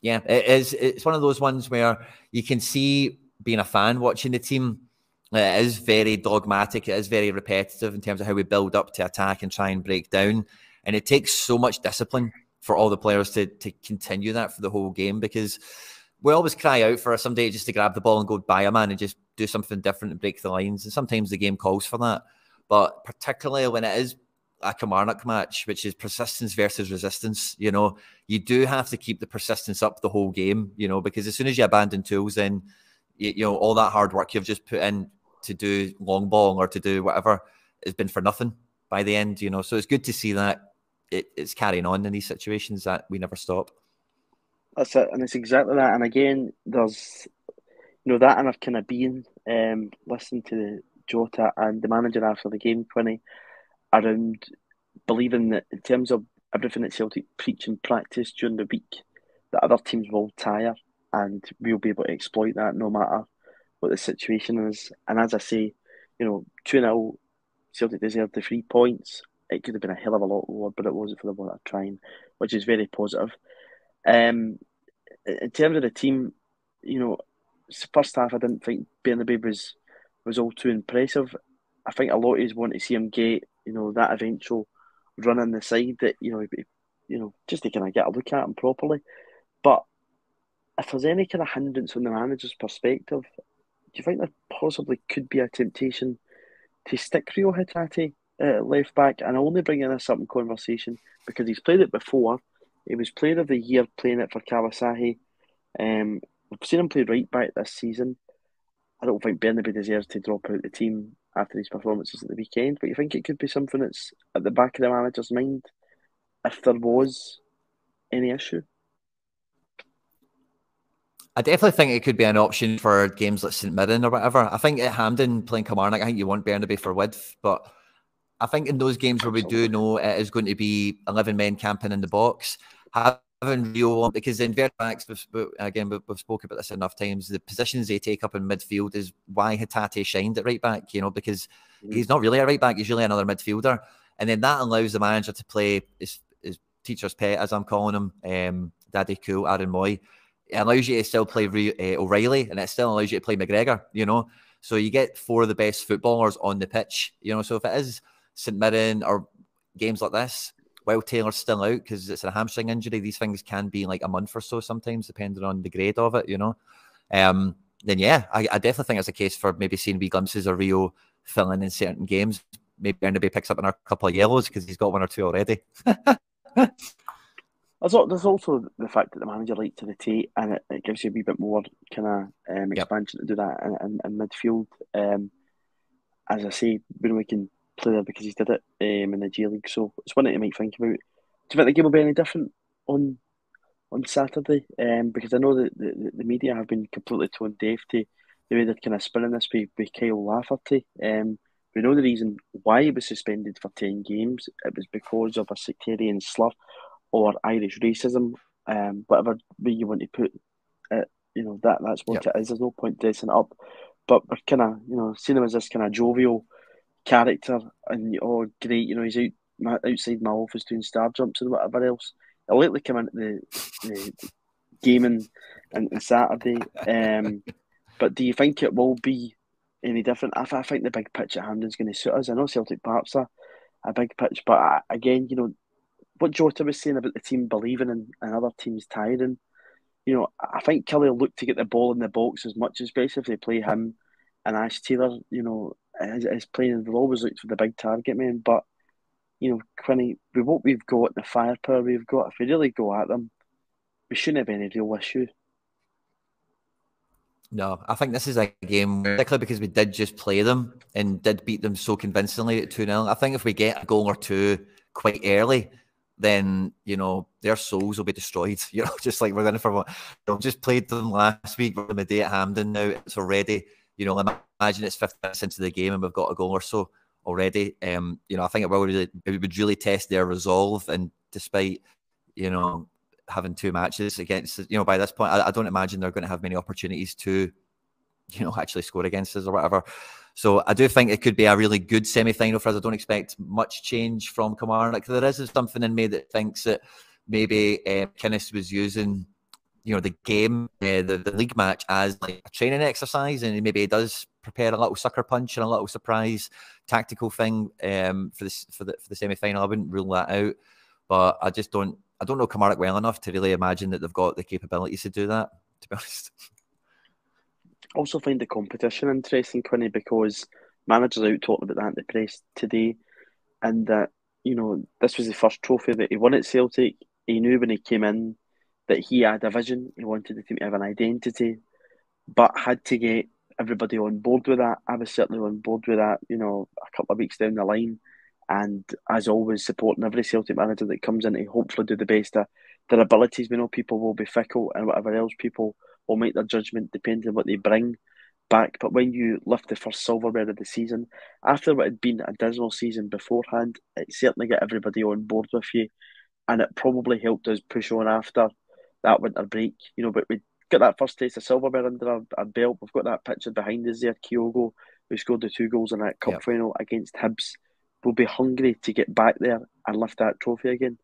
yeah, it's one of those ones where you can see, being a fan watching the team, it is very dogmatic. It is very repetitive in terms of how we build up to attack and try and break down. And it takes so much discipline for all the players to continue that for the whole game, because we always cry out for somebody just to grab the ball and go by a man and just do something different and break the lines. And sometimes the game calls for that. But particularly when it is a Kilmarnock match, which is persistence versus resistance, you know, you do have to keep the persistence up the whole game, you know, because as soon as you abandon tools, then, you know, all that hard work you've just put in to do long ball or to do whatever has been for nothing by the end, you know. So it's good to see that it's carrying on in these situations, that we never stop. That's it, and it's exactly that. And again, there's, you know, that and of kind of being, listening to the Jota and the manager after the game, Quinney, around believing that in terms of everything that Celtic preach and practice during the week, that other teams will tire and we'll be able to exploit that no matter what the situation is. And as I say, you know, 2-0, Celtic deserved the 3 points. It could have been a hell of a lot lower, but it wasn't for the one of trying, which is very positive. In terms of the team, you know, first half I didn't think Bernabeu was all too impressive. I think a lot of us want to see him get, you know, that eventual run in the side that, you know, just to kind of get a look at him properly. But if there's any kind of hindrance from the manager's perspective, do you think there possibly could be a temptation to stick Rio Hatate left back? And I only bring in this up in conversation because he's played it before. He was Player of the Year playing it for Kawasaki. I've seen him play right back this season. I don't think Bernabeu deserves to drop out the team after his performances at the weekend, but you think it could be something that's at the back of the manager's mind if there was any issue? I definitely think it could be an option for games like St Mirren or whatever. I think at Hampden playing Kilmarnock, I think you want Bernabeu for width, but I think in those games where we do know it is going to be 11 men camping in the box, having Rio on, because the inverted backs, we've spoken about this enough times, the positions they take up in midfield is why Hatate shined at right back, you know, because he's not really a right back, he's really another midfielder. And then that allows the manager to play his teacher's pet, as I'm calling him, Daddy Cool, Aaron Moy. It allows you to still play O'Reilly, and it still allows you to play McGregor, you know. So you get four of the best footballers on the pitch, you know. So if it is St Mirren or games like this, while Taylor's still out because it's a hamstring injury, these things can be like a month or so sometimes, depending on the grade of it, you know. Then yeah, I definitely think it's a case for maybe seeing wee glimpses of Rio filling in certain games, maybe Enderby picks up another couple of yellows because he's got one or two already. There's also the fact that the manager likes to rotate, and it gives you a wee bit more kind of expansion to do that in midfield. As I say, Bruno can play there because he's did it in the G League, so it's one that you might think about. Do you think the game will be any different on Saturday? Because I know that the media have been completely tone deaf to the way they're kind of spinning this with Kyle Lafferty. We know the reason why he was suspended for 10 games. It was because of a sectarian slur or Irish racism, whatever way you want to put it, that's what it is. There's no point dressing it up. But we're kind of, seeing him as this kind of jovial character and, oh, great, he's outside my office doing star jumps and whatever else. I lately come into the game on Saturday. But do you think it will be any different? I think the big pitch at Hampden's going to suit us. I know Celtic Park's a big pitch, but what Jota was saying about the team believing and other teams tiring, I think Kelly will look to get the ball in the box as much, especially if they play him and Ash Taylor, is playing. They'll always look for the big target man, but, Quinney, with what we've got, the firepower we've got, if we really go at them, we shouldn't have any real issue. No, I think this is a game, particularly because we did just play them and did beat them so convincingly at 2-0. I think if we get a goal or two quite early, then, their souls will be destroyed. Just like we're in for one. Just played them last week. We're on the day at Hampden now. It's already, imagine it's 15 minutes into the game and we've got a goal or so already. I think it would really test their resolve. And despite, having two matches against, by this point, I don't imagine they're going to have many opportunities to, actually score against us or whatever. So I do think it could be a really good semi-final for us. I don't expect much change from Kilmarnock. There is something in me that thinks that maybe Kinnis was using, the game, the league match as like a training exercise, and maybe he does prepare a little sucker punch and a little surprise tactical thing for the semi-final. I wouldn't rule that out, but I just don't know Kilmarnock well enough to really imagine that they've got the capabilities to do that, to be honest. Also find the competition interesting, Quinney, because managers out talking about that in the press today, and that, this was the first trophy that he won at Celtic. He knew when he came in that he had a vision. He wanted the team to have an identity, but had to get everybody on board with that. I was certainly on board with that, a couple of weeks down the line. And as always, supporting every Celtic manager that comes in to hopefully do the best of their abilities. We know people will be fickle and whatever else, people will make their judgment depending on what they bring back. But when you lift the first silverware of the season, after what had been a dismal season beforehand, it certainly got everybody on board with you. And it probably helped us push on after that winter break. But we got that first taste of silverware under our belt. We've got that picture behind us there, Kyogo, who scored the two goals in that cup final against Hibs. We'll be hungry to get back there and lift that trophy again.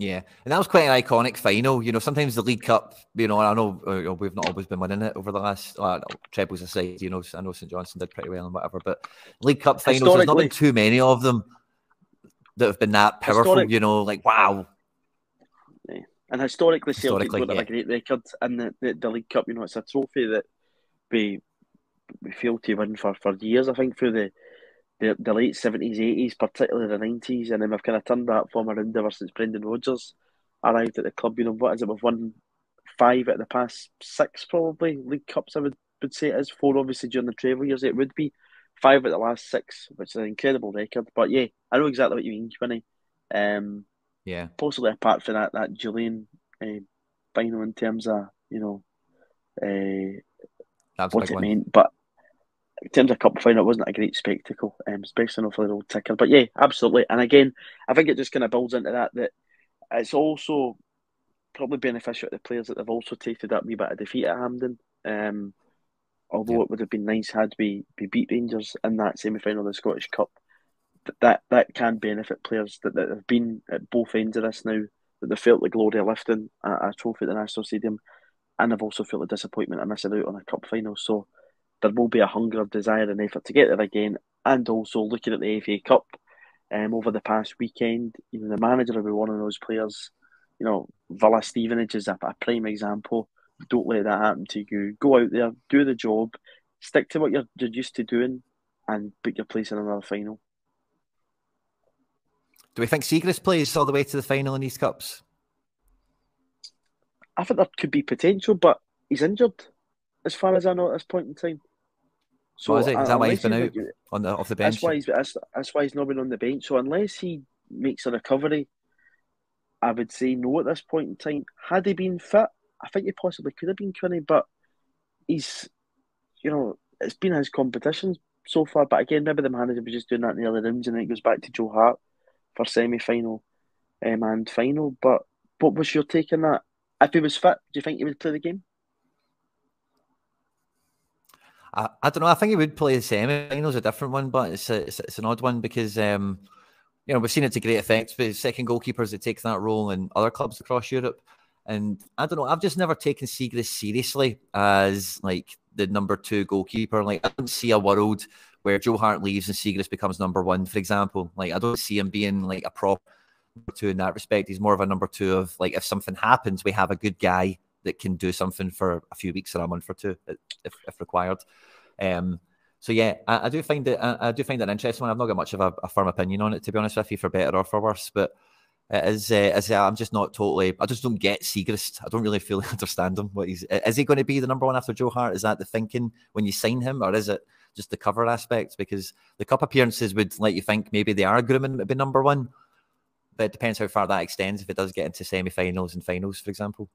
Yeah, and that was quite an iconic final. Sometimes the League Cup, I know we've not always been winning it over the last, trebles aside, I know St Johnstone did pretty well and whatever, but League Cup finals, there's not been too many of them that have been that powerful, like, wow. Yeah. And historically, Celtic got a great record in the League Cup. It's a trophy that we failed to win for years, I think, through the late 70s, 80s, particularly the 90s, and then we've kind of turned that form around ever since Brendan Rodgers arrived at the club. What is it? We've won 5 out of the past 6, probably, League Cups, I would say it is. 4, obviously, during the travel years. It would be 5 out of the last 6, which is an incredible record. But yeah, I know exactly what you mean, Quinney. Possibly apart from that Julian final in terms of, what it meant, but in terms of cup final, it wasn't a great spectacle, especially not for the old ticker. But yeah, absolutely. And again, I think it just kind of builds into that it's also probably beneficial to the players that they've also tasted that wee bit of defeat at Hampden. It would have been nice had we beat Rangers in that semi-final of the Scottish Cup. That can benefit players that have been at both ends of this now, that they felt the glory of lifting a trophy at the National Stadium, and they've also felt the disappointment of missing out on a cup final. So there will be a hunger, desire and effort to get there again. And also looking at the FA Cup over the past weekend, the manager will be one of those players. Villa Stevenage is a prime example. Don't let that happen to you. Go out there, do the job, stick to what you're used to doing and book your place in another final. Do we think Siegrist plays all the way to the final in these cups? I think there could be potential, but he's injured, as far as I know, at this point in time. So is that why he's been out on the off the bench? That's why he's not been on the bench. So unless he makes a recovery, I would say no at this point in time. Had he been fit, I think he possibly could have been Quinney, but he's, you know, it's been his competition so far. But again, maybe the manager was just doing that in the other rooms, and then it goes back to Joe Hart for semi-final and final. But what was your take on that? If he was fit, do you think he would play the game? I don't know. I think he would play the semi-finals, a different one, but it's an odd one because you know, we've seen it to great effect with second goalkeepers that take that role in other clubs across Europe. And I don't know, I've just never taken Siegrist seriously as like the number 2 goalkeeper. Like, I don't see a world where Joe Hart leaves and Siegrist becomes number 1, for example. Like, I don't see him being like a prop number 2 in that respect. He's more of a number 2 of, like, if something happens, we have a good guy that can do something for a few weeks or a month or two if required. So yeah, I do find it. I do find it an interesting one. I've not got much of a firm opinion on it, to be honest with you, for better or for worse. But I'm just not totally. I just don't get Siegrist. I don't really fully understand him. Is he going to be the number 1 after Joe Hart? Is that the thinking when you sign him, or is it just the cover aspect? Because the cup appearances would let you think maybe they are grooming to be number 1. But it depends how far that extends. If it does get into semi-finals and finals, for example.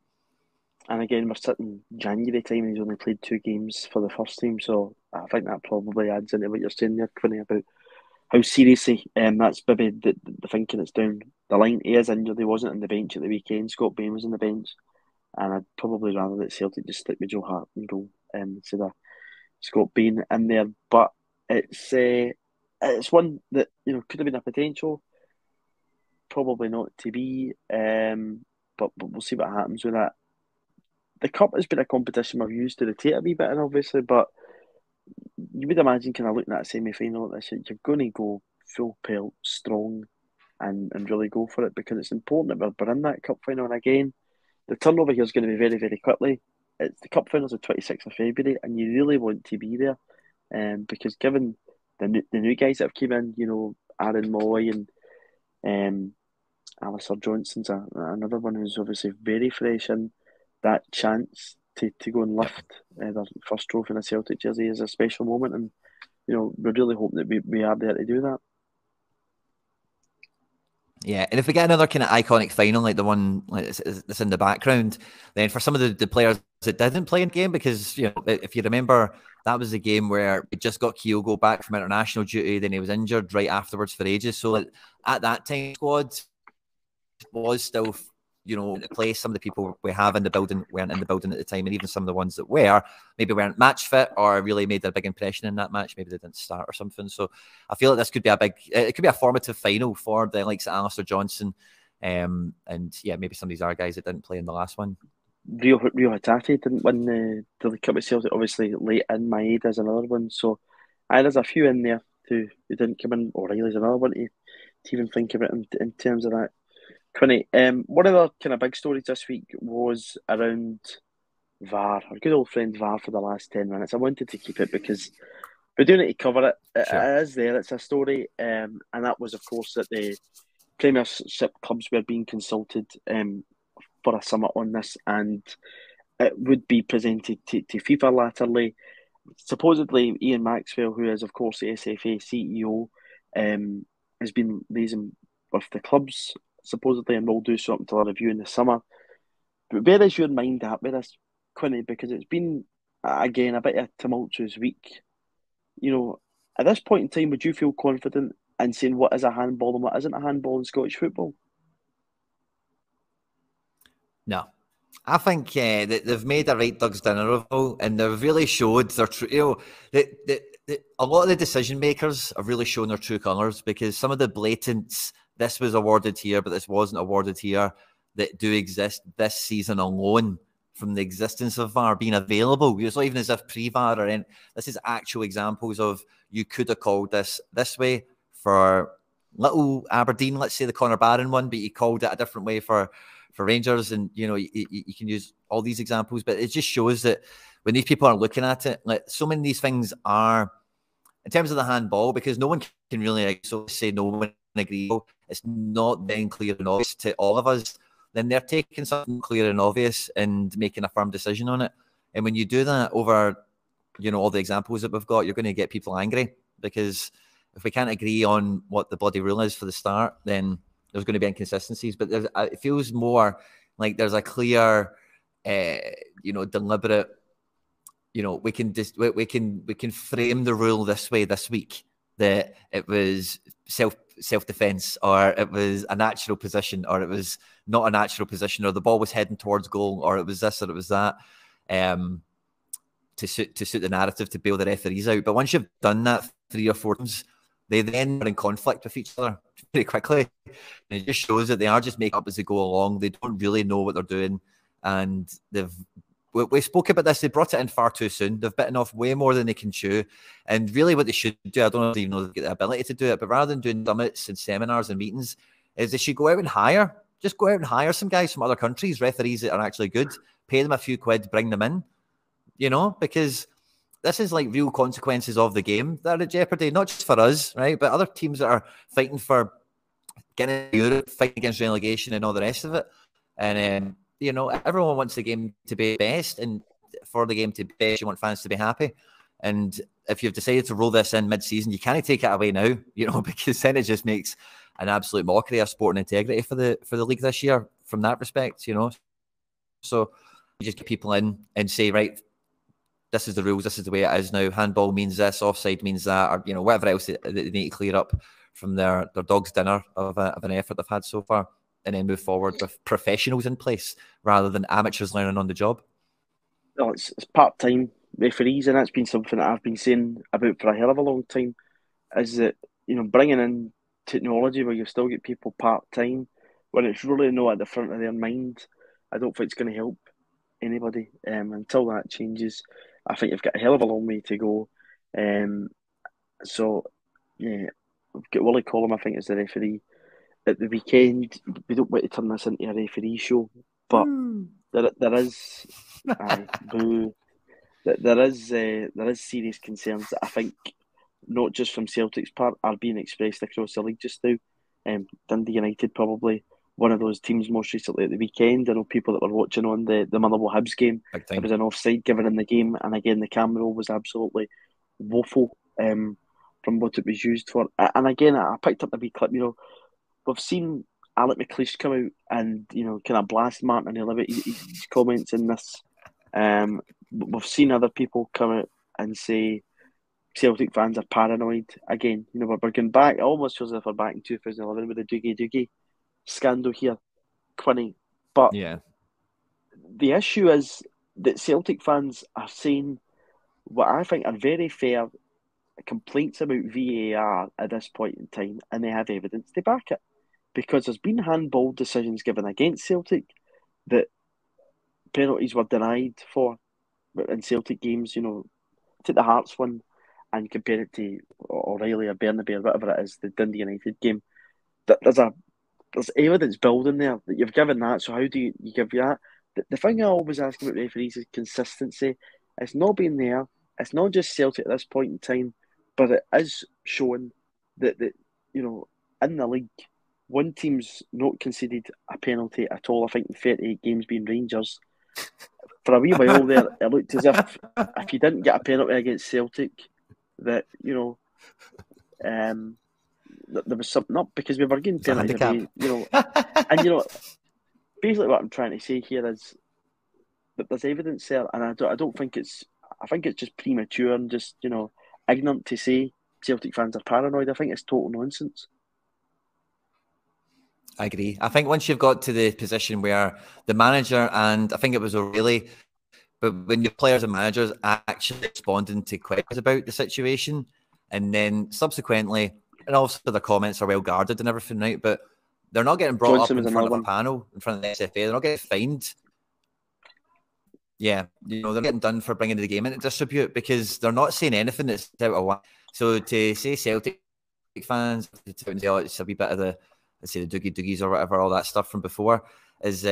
And again, we're sitting January time, and he's only played 2 games for the first team, so I think that probably adds into what you're saying there, Quinney, about how seriously that's maybe the thinking that's down the line. He is injured, he wasn't on the bench at the weekend, Scott Bain was on the bench, and I'd probably rather that Celtic just stick with Joe Hart and go instead of Scott Bain in there. But it's one that, you know, could have been a potential, probably not to be, but we'll see what happens with that. The cup has been a competition we've used to rotate a wee bit in, obviously, but you would imagine kind of looking at a semi-final like this, you're going to go full pelt, strong, and really go for it, because it's important that we're in that cup final. And again, the turnover here is going to be very, very quickly. It's the cup finals of 26th of February, and you really want to be there, because given the new guys that have come in, you know, Aaron Molloy and Alistair Johnson's another one who's obviously very fresh in. That chance to go and lift their first trophy in a Celtic jersey is a special moment, and, you know, we're really hoping that we are there to do that. Yeah, and if we get another kind of iconic final like the one that's in the background, then for some of the players that didn't play in the game, because, you know, if you remember, that was the game where we just got Kyogo back from international duty, then he was injured right afterwards for ages. So at that time, squad was still, you know, the place. Some of the people we have in the building weren't in the building at the time, and even some of the ones that were maybe weren't match fit or really made a big impression in that match. Maybe they didn't start or something. So I feel like this could be a formative final for the likes of Alistair Johnson, and yeah, maybe some of these are guys that didn't play in the last one. Rio Hatate didn't win the Cup of Celtic, obviously late in. Maeda is another one. So there's a few in there who didn't come in. O'Reilly's another one to even think about in terms of that. Quinney, one of the kind of big stories this week was around VAR, our good old friend VAR, for the last 10 minutes. I wanted to keep it because we're doing it to cover it. Sure. It is there, it's a story, and that was, of course, that the Premiership clubs were being consulted for a summit on this, and it would be presented to FIFA latterly. Supposedly, Ian Maxwell, who is, of course, the SFA CEO, has been liaising with the clubs, supposedly, and will do so up until a review in the summer. But where is your mind at with this, Quinney? Because it's been, again, a bit of a tumultuous week. You know, at this point in time, would you feel confident in saying what is a handball and what isn't a handball in Scottish football? No. I think that they've made a right Doug's dinner of all, and they've really showed their true... You know, a lot of the decision makers have really shown their true colours, because some of the blatant... This was awarded here, but this wasn't awarded here, that do exist this season alone from the existence of VAR being available. It's not even as if pre-VAR or any. This is actual examples of you could have called this way for little Aberdeen, let's say the Conor Barron one, but you called it a different way for Rangers. And, you know, you can use all these examples, but it just shows that when these people are looking at it, like, so many of these things are in terms of the handball, because no one can really say no one agree. It's not then clear and obvious to all of us. Then they're taking something clear and obvious and making a firm decision on it. And when you do that over, you know, all the examples that we've got, you're going to get people angry, because if we can't agree on what the bloody rule is for the start, then there's going to be inconsistencies. But it feels more like there's a clear, you know, deliberate, you know, we can frame the rule this way this week, that it was self-defense, or it was a natural position, or it was not a natural position, or the ball was heading towards goal, or it was this, or it was that, to suit the narrative, to bail the referees out. But once you've done that 3 or 4 times, they then are in conflict with each other pretty quickly. And it just shows that they are just making up as they go along. They don't really know what they're doing. And we spoke about this. They brought it in far too soon. They've bitten off way more than they can chew. And really what they should do, I don't even know if they get the ability to do it, but rather than doing summits and seminars and meetings, is they should go out and hire. Just go out and hire some guys from other countries, referees that are actually good, pay them a few quid, bring them in, you know, because this is like real consequences of the game that are at jeopardy, not just for us, right, but other teams that are fighting for getting Europe, fighting against relegation and all the rest of it. And, you know, everyone wants the game to be best, and for the game to be best, you want fans to be happy. And if you've decided to roll this in mid-season, you can't take it away now, you know, because then it just makes an absolute mockery of sport and integrity for the league this year from that respect, you know. So you just get people in and say, right, this is the rules, this is the way it is now, handball means this, offside means that, or, you know, whatever else they need to clear up from their dog's dinner of an effort they've had so far, and then move forward with professionals in place rather than amateurs learning on the job. No, it's part-time referees, and that's been something that I've been saying about for a hell of a long time, is that, you know, bringing in technology where you still get people part-time, when it's really not at the front of their mind, I don't think it's going to help anybody until that changes. I think you've got a hell of a long way to go. So, yeah, we've got Willie Collum, I think, as the referee. At the weekend, we don't want to turn this into a referee show, but there is serious concerns that I think not just from Celtic's part are being expressed across the league just now. Dundee United probably one of those teams most recently at the weekend. I know people that were watching on the Motherwell Hibs game, there was an offside given in the game, and again, the camera roll was absolutely woeful from what it was used for. And again, I picked up a wee clip, you know, we've seen Alec McLeish come out and, you know, kind of blast Martinelli about his comments in this. We've seen other people come out and say Celtic fans are paranoid. Again, you know, we're going back, it almost feels as if we're back in 2011 with the Doogie scandal here, Quinney. But yeah, the issue is that Celtic fans are saying what I think are very fair complaints about VAR at this point in time, and they have evidence to back it, because there's been handball decisions given against Celtic that penalties were denied for in Celtic games. You know, take the Hearts one and compare it to O'Reilly or Burnaby or whatever it is, the Dundee United game. There's evidence building there that you've given that, so how do you give that? The thing I always ask about referees is consistency. It's not been there. It's not just Celtic at this point in time, but it is showing that you know, in the league, one team's not conceded a penalty at all, I think, in 38 games, being Rangers. For a wee while there, it looked as if you didn't get a penalty against Celtic, that, you know, there was something up, because we were getting penalties away, you know. And, you know, basically what I'm trying to say here is that there's evidence there, and I don't think it's, I think it's just premature and just, you know, ignorant to say Celtic fans are paranoid. I think it's total nonsense. I agree. I think once you've got to the position where the manager, and I think it was O'Reilly, but when your players and managers are actually responding to questions about the situation, and then subsequently, and also the comments are well guarded and everything, right? But they're not getting brought Johnson up in front of a panel, in front of the SFA. They're not getting fined. Yeah, you know, they're getting done for bringing the game into distribute, because they're not saying anything that's out of whack. So to say Celtic fans, it's a wee bit of the, let's say, the doogies or whatever, all that stuff from before is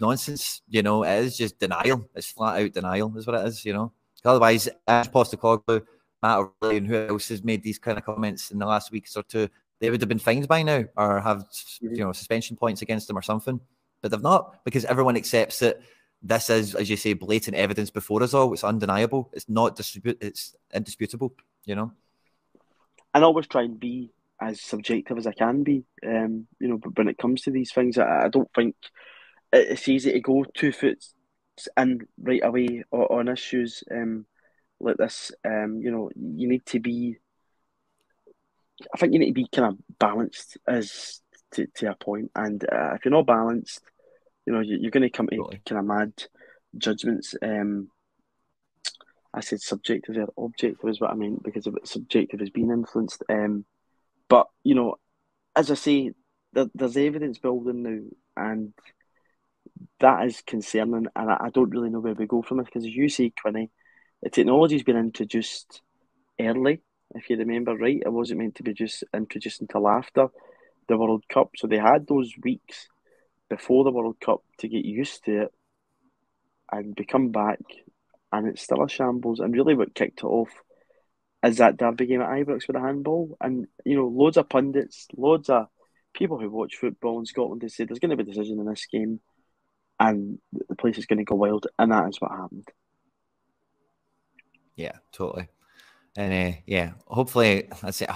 nonsense. You know, it is just denial. It's flat out denial is what it is, you know. Otherwise, Ange Postecoglou Matt O'Reilly and who else has made these kind of comments in the last weeks or two, they would have been fined by now or have suspension points against them or something. But they've not, because everyone accepts that this is, as you say, blatant evidence before us all. It's undeniable. It's not it's indisputable, you know. And always try and be as subjective as I can be, you know. But when it comes to these things, I don't think it's easy to go 2 foot in right away on issues like this. You know, you need to be. I think you need to be kind of balanced as to a point, and if you're not balanced, you know, you're going to come to kind of mad judgments. I said subjective or objective is what I meant, because if it's subjective, is being influenced. But, you know, as I say, there's evidence building now, and that is concerning, and I don't really know where we go from it, because as you say, Quinney, the technology's been introduced early, if you remember right. It wasn't meant to be just introduced until after the World Cup, so they had those weeks before the World Cup to get used to it, and we come back, and it's still a shambles, and really what kicked it off is that derby game at Ibrox with a handball. And, you know, loads of pundits, loads of people who watch football in Scotland, they say there's going to be a decision in this game and the place is going to go wild. And that is what happened. Yeah, totally. And, yeah, hopefully, that's it.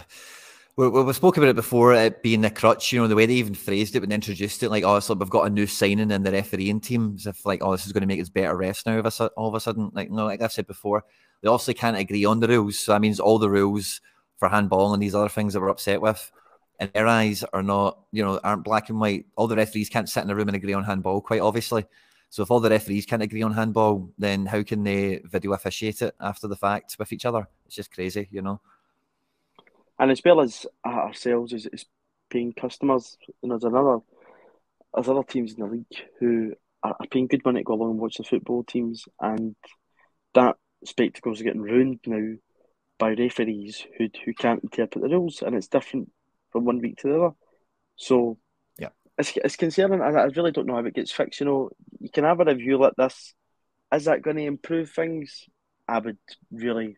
We spoke about it before, it being the crutch, you know, the way they even phrased it when they introduced it, like, oh, it's like we've got a new signing in the refereeing team, as if, like, oh, this is going to make us better refs now all of a sudden. Like, no, like I've said before, they obviously can't agree on the rules, so that means all the rules for handball and these other things that we're upset with, and their eyes are not, you know, aren't black and white. All the referees can't sit in a room and agree on handball, quite obviously. So if all the referees can't agree on handball, then how can they video officiate it after the fact with each other? It's just crazy, you know. And as well as ourselves, as paying customers, you know, there's other teams in the league who are paying good money to go along and watch the football teams, and that spectacle's getting ruined now by referees who can't interpret the rules, and it's different from 1 week to the other. So yeah, it's concerning, and I really don't know how it gets fixed. You know, you can have a review like this. Is that going to improve things? I would really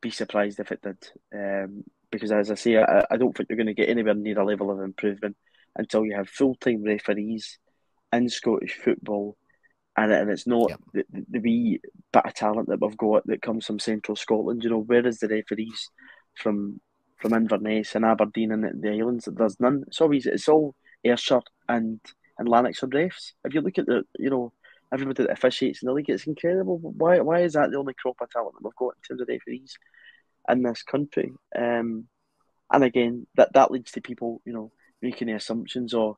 be surprised if it did. Because, as I say, I don't think you're going to get anywhere near a level of improvement until you have full-time referees in Scottish football, and it's not the wee bit of talent that we've got that comes from central Scotland. You know, where is the referees from Inverness and Aberdeen and the islands? There's none. It's all Ayrshire and Lanarkshire refs. If you look at everybody that officiates in the league, it's incredible. Why is that the only crop of talent that we've got in terms of referees in this country? And again, that leads to people, you know, making the assumptions, or,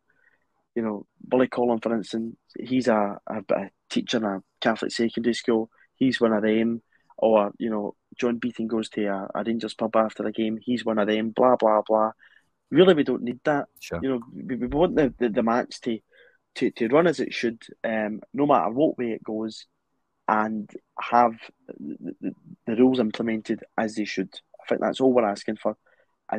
you know, Billy Collin, for instance, he's a teacher in a Catholic secondary school, he's one of them, or, you know, John Beaton goes to a Rangers pub after the game, he's one of them, blah, blah, blah. Really, we don't need that. Sure. You know, we want the match to run as it should, no matter what way it goes, and have the rules implemented as they should. I think that's all we're asking for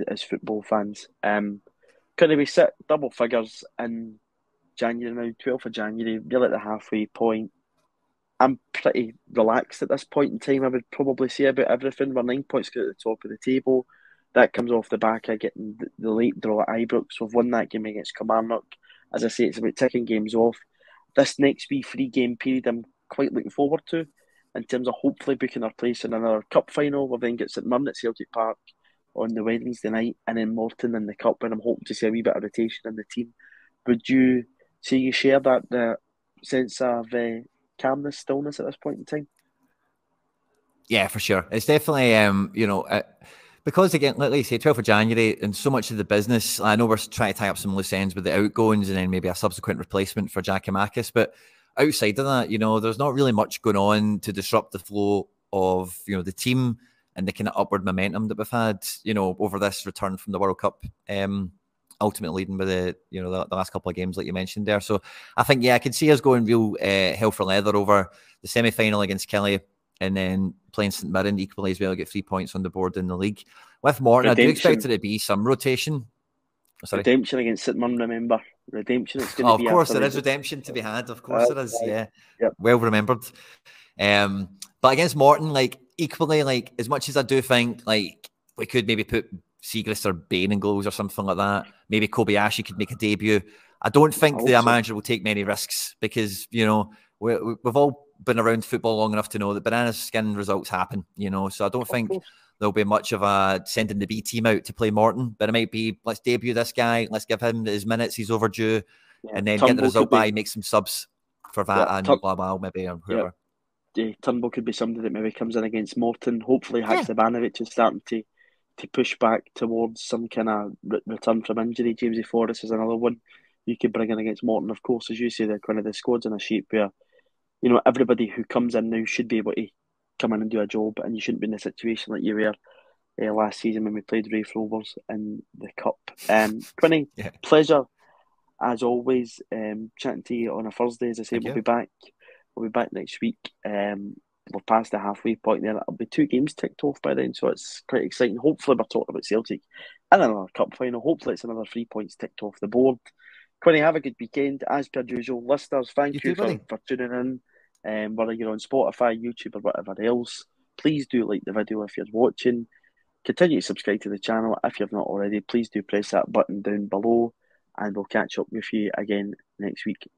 as football fans. Could we sit double figures in January now, 12th of January, we're at the halfway point. I'm pretty relaxed at this point in time, I would probably say, about everything. We're 9 points at the top of the table. That comes off the back of getting the late draw at Ibrox. We've won that game against Kilmarnock. As I say, it's about ticking games off. This next wee 3-game period, I'm quite looking forward to, in terms of hopefully booking our place in another cup final. We'll then get St Mirren at Celtic Park on the Wednesday night, and then Morton in the cup, and I'm hoping to see a wee bit of rotation in the team. Would you say you share that sense of calmness, stillness at this point in time? Yeah, for sure. It's definitely, because, again, like you say, 12th of January, and so much of the business, I know we're trying to tie up some loose ends with the outgoings and then maybe a subsequent replacement for Giakoumakis, but outside of that, you know, there's not really much going on to disrupt the flow of, you know, the team and the kind of upward momentum that we've had, you know, over this return from the World Cup, ultimately leading by the last couple of games like you mentioned there. So I think, yeah, I could see us going real hell for leather over the semi-final against Kelly, and then playing St Mirren equally as well, get 3 points on the board in the league. With Morton, redemption. I do expect there to be some rotation. Sorry. Redemption against St Mirren, remember. Redemption, it's going to be. Of course, there is redemption to be had. Of course, there is. Yeah, yep. Well remembered. But against Morton, like, equally, like, as much as I do think, like, we could maybe put Siegrist or Bain in goals or something like that. Maybe Kobayashi could make a debut. I don't think the manager will take many risks because, you know, we've all been around football long enough to know that banana skin results happen, you know. So I don't think there'll be much of a sending the B team out to play Morton, but it might be, let's debut this guy, let's give him his minutes, he's overdue, and then Turnbull get the result by, make some subs for that and blah, blah, maybe, or whoever. Yeah, Turnbull could be somebody that maybe comes in against Morton. Hopefully Haksabanovic is starting to push back towards some kind of return from injury. Jamesy Forrest is another one you could bring in against Morton, of course. As you say, they're kind of the squad's in a shape where, you know, everybody who comes in now should be able to come in and do a job, and you shouldn't be in the situation like you were last season when we played Rafe Rovers in the Cup. Quinney, pleasure as always chatting to you on a Thursday. As I say, we'll be back. We'll be back next week. We're past the halfway point there. It'll be two games ticked off by then, so it's quite exciting. Hopefully we're talking about Celtic and another Cup final. Hopefully it's another 3 points ticked off the board. Quinney, have a good weekend. As per usual, listeners, thank you for tuning in. Whether you're on Spotify, YouTube or whatever else, please do like the video if you're watching. Continue to subscribe to the channel if you've not already. Please do press that button down below, and we'll catch up with you again next week.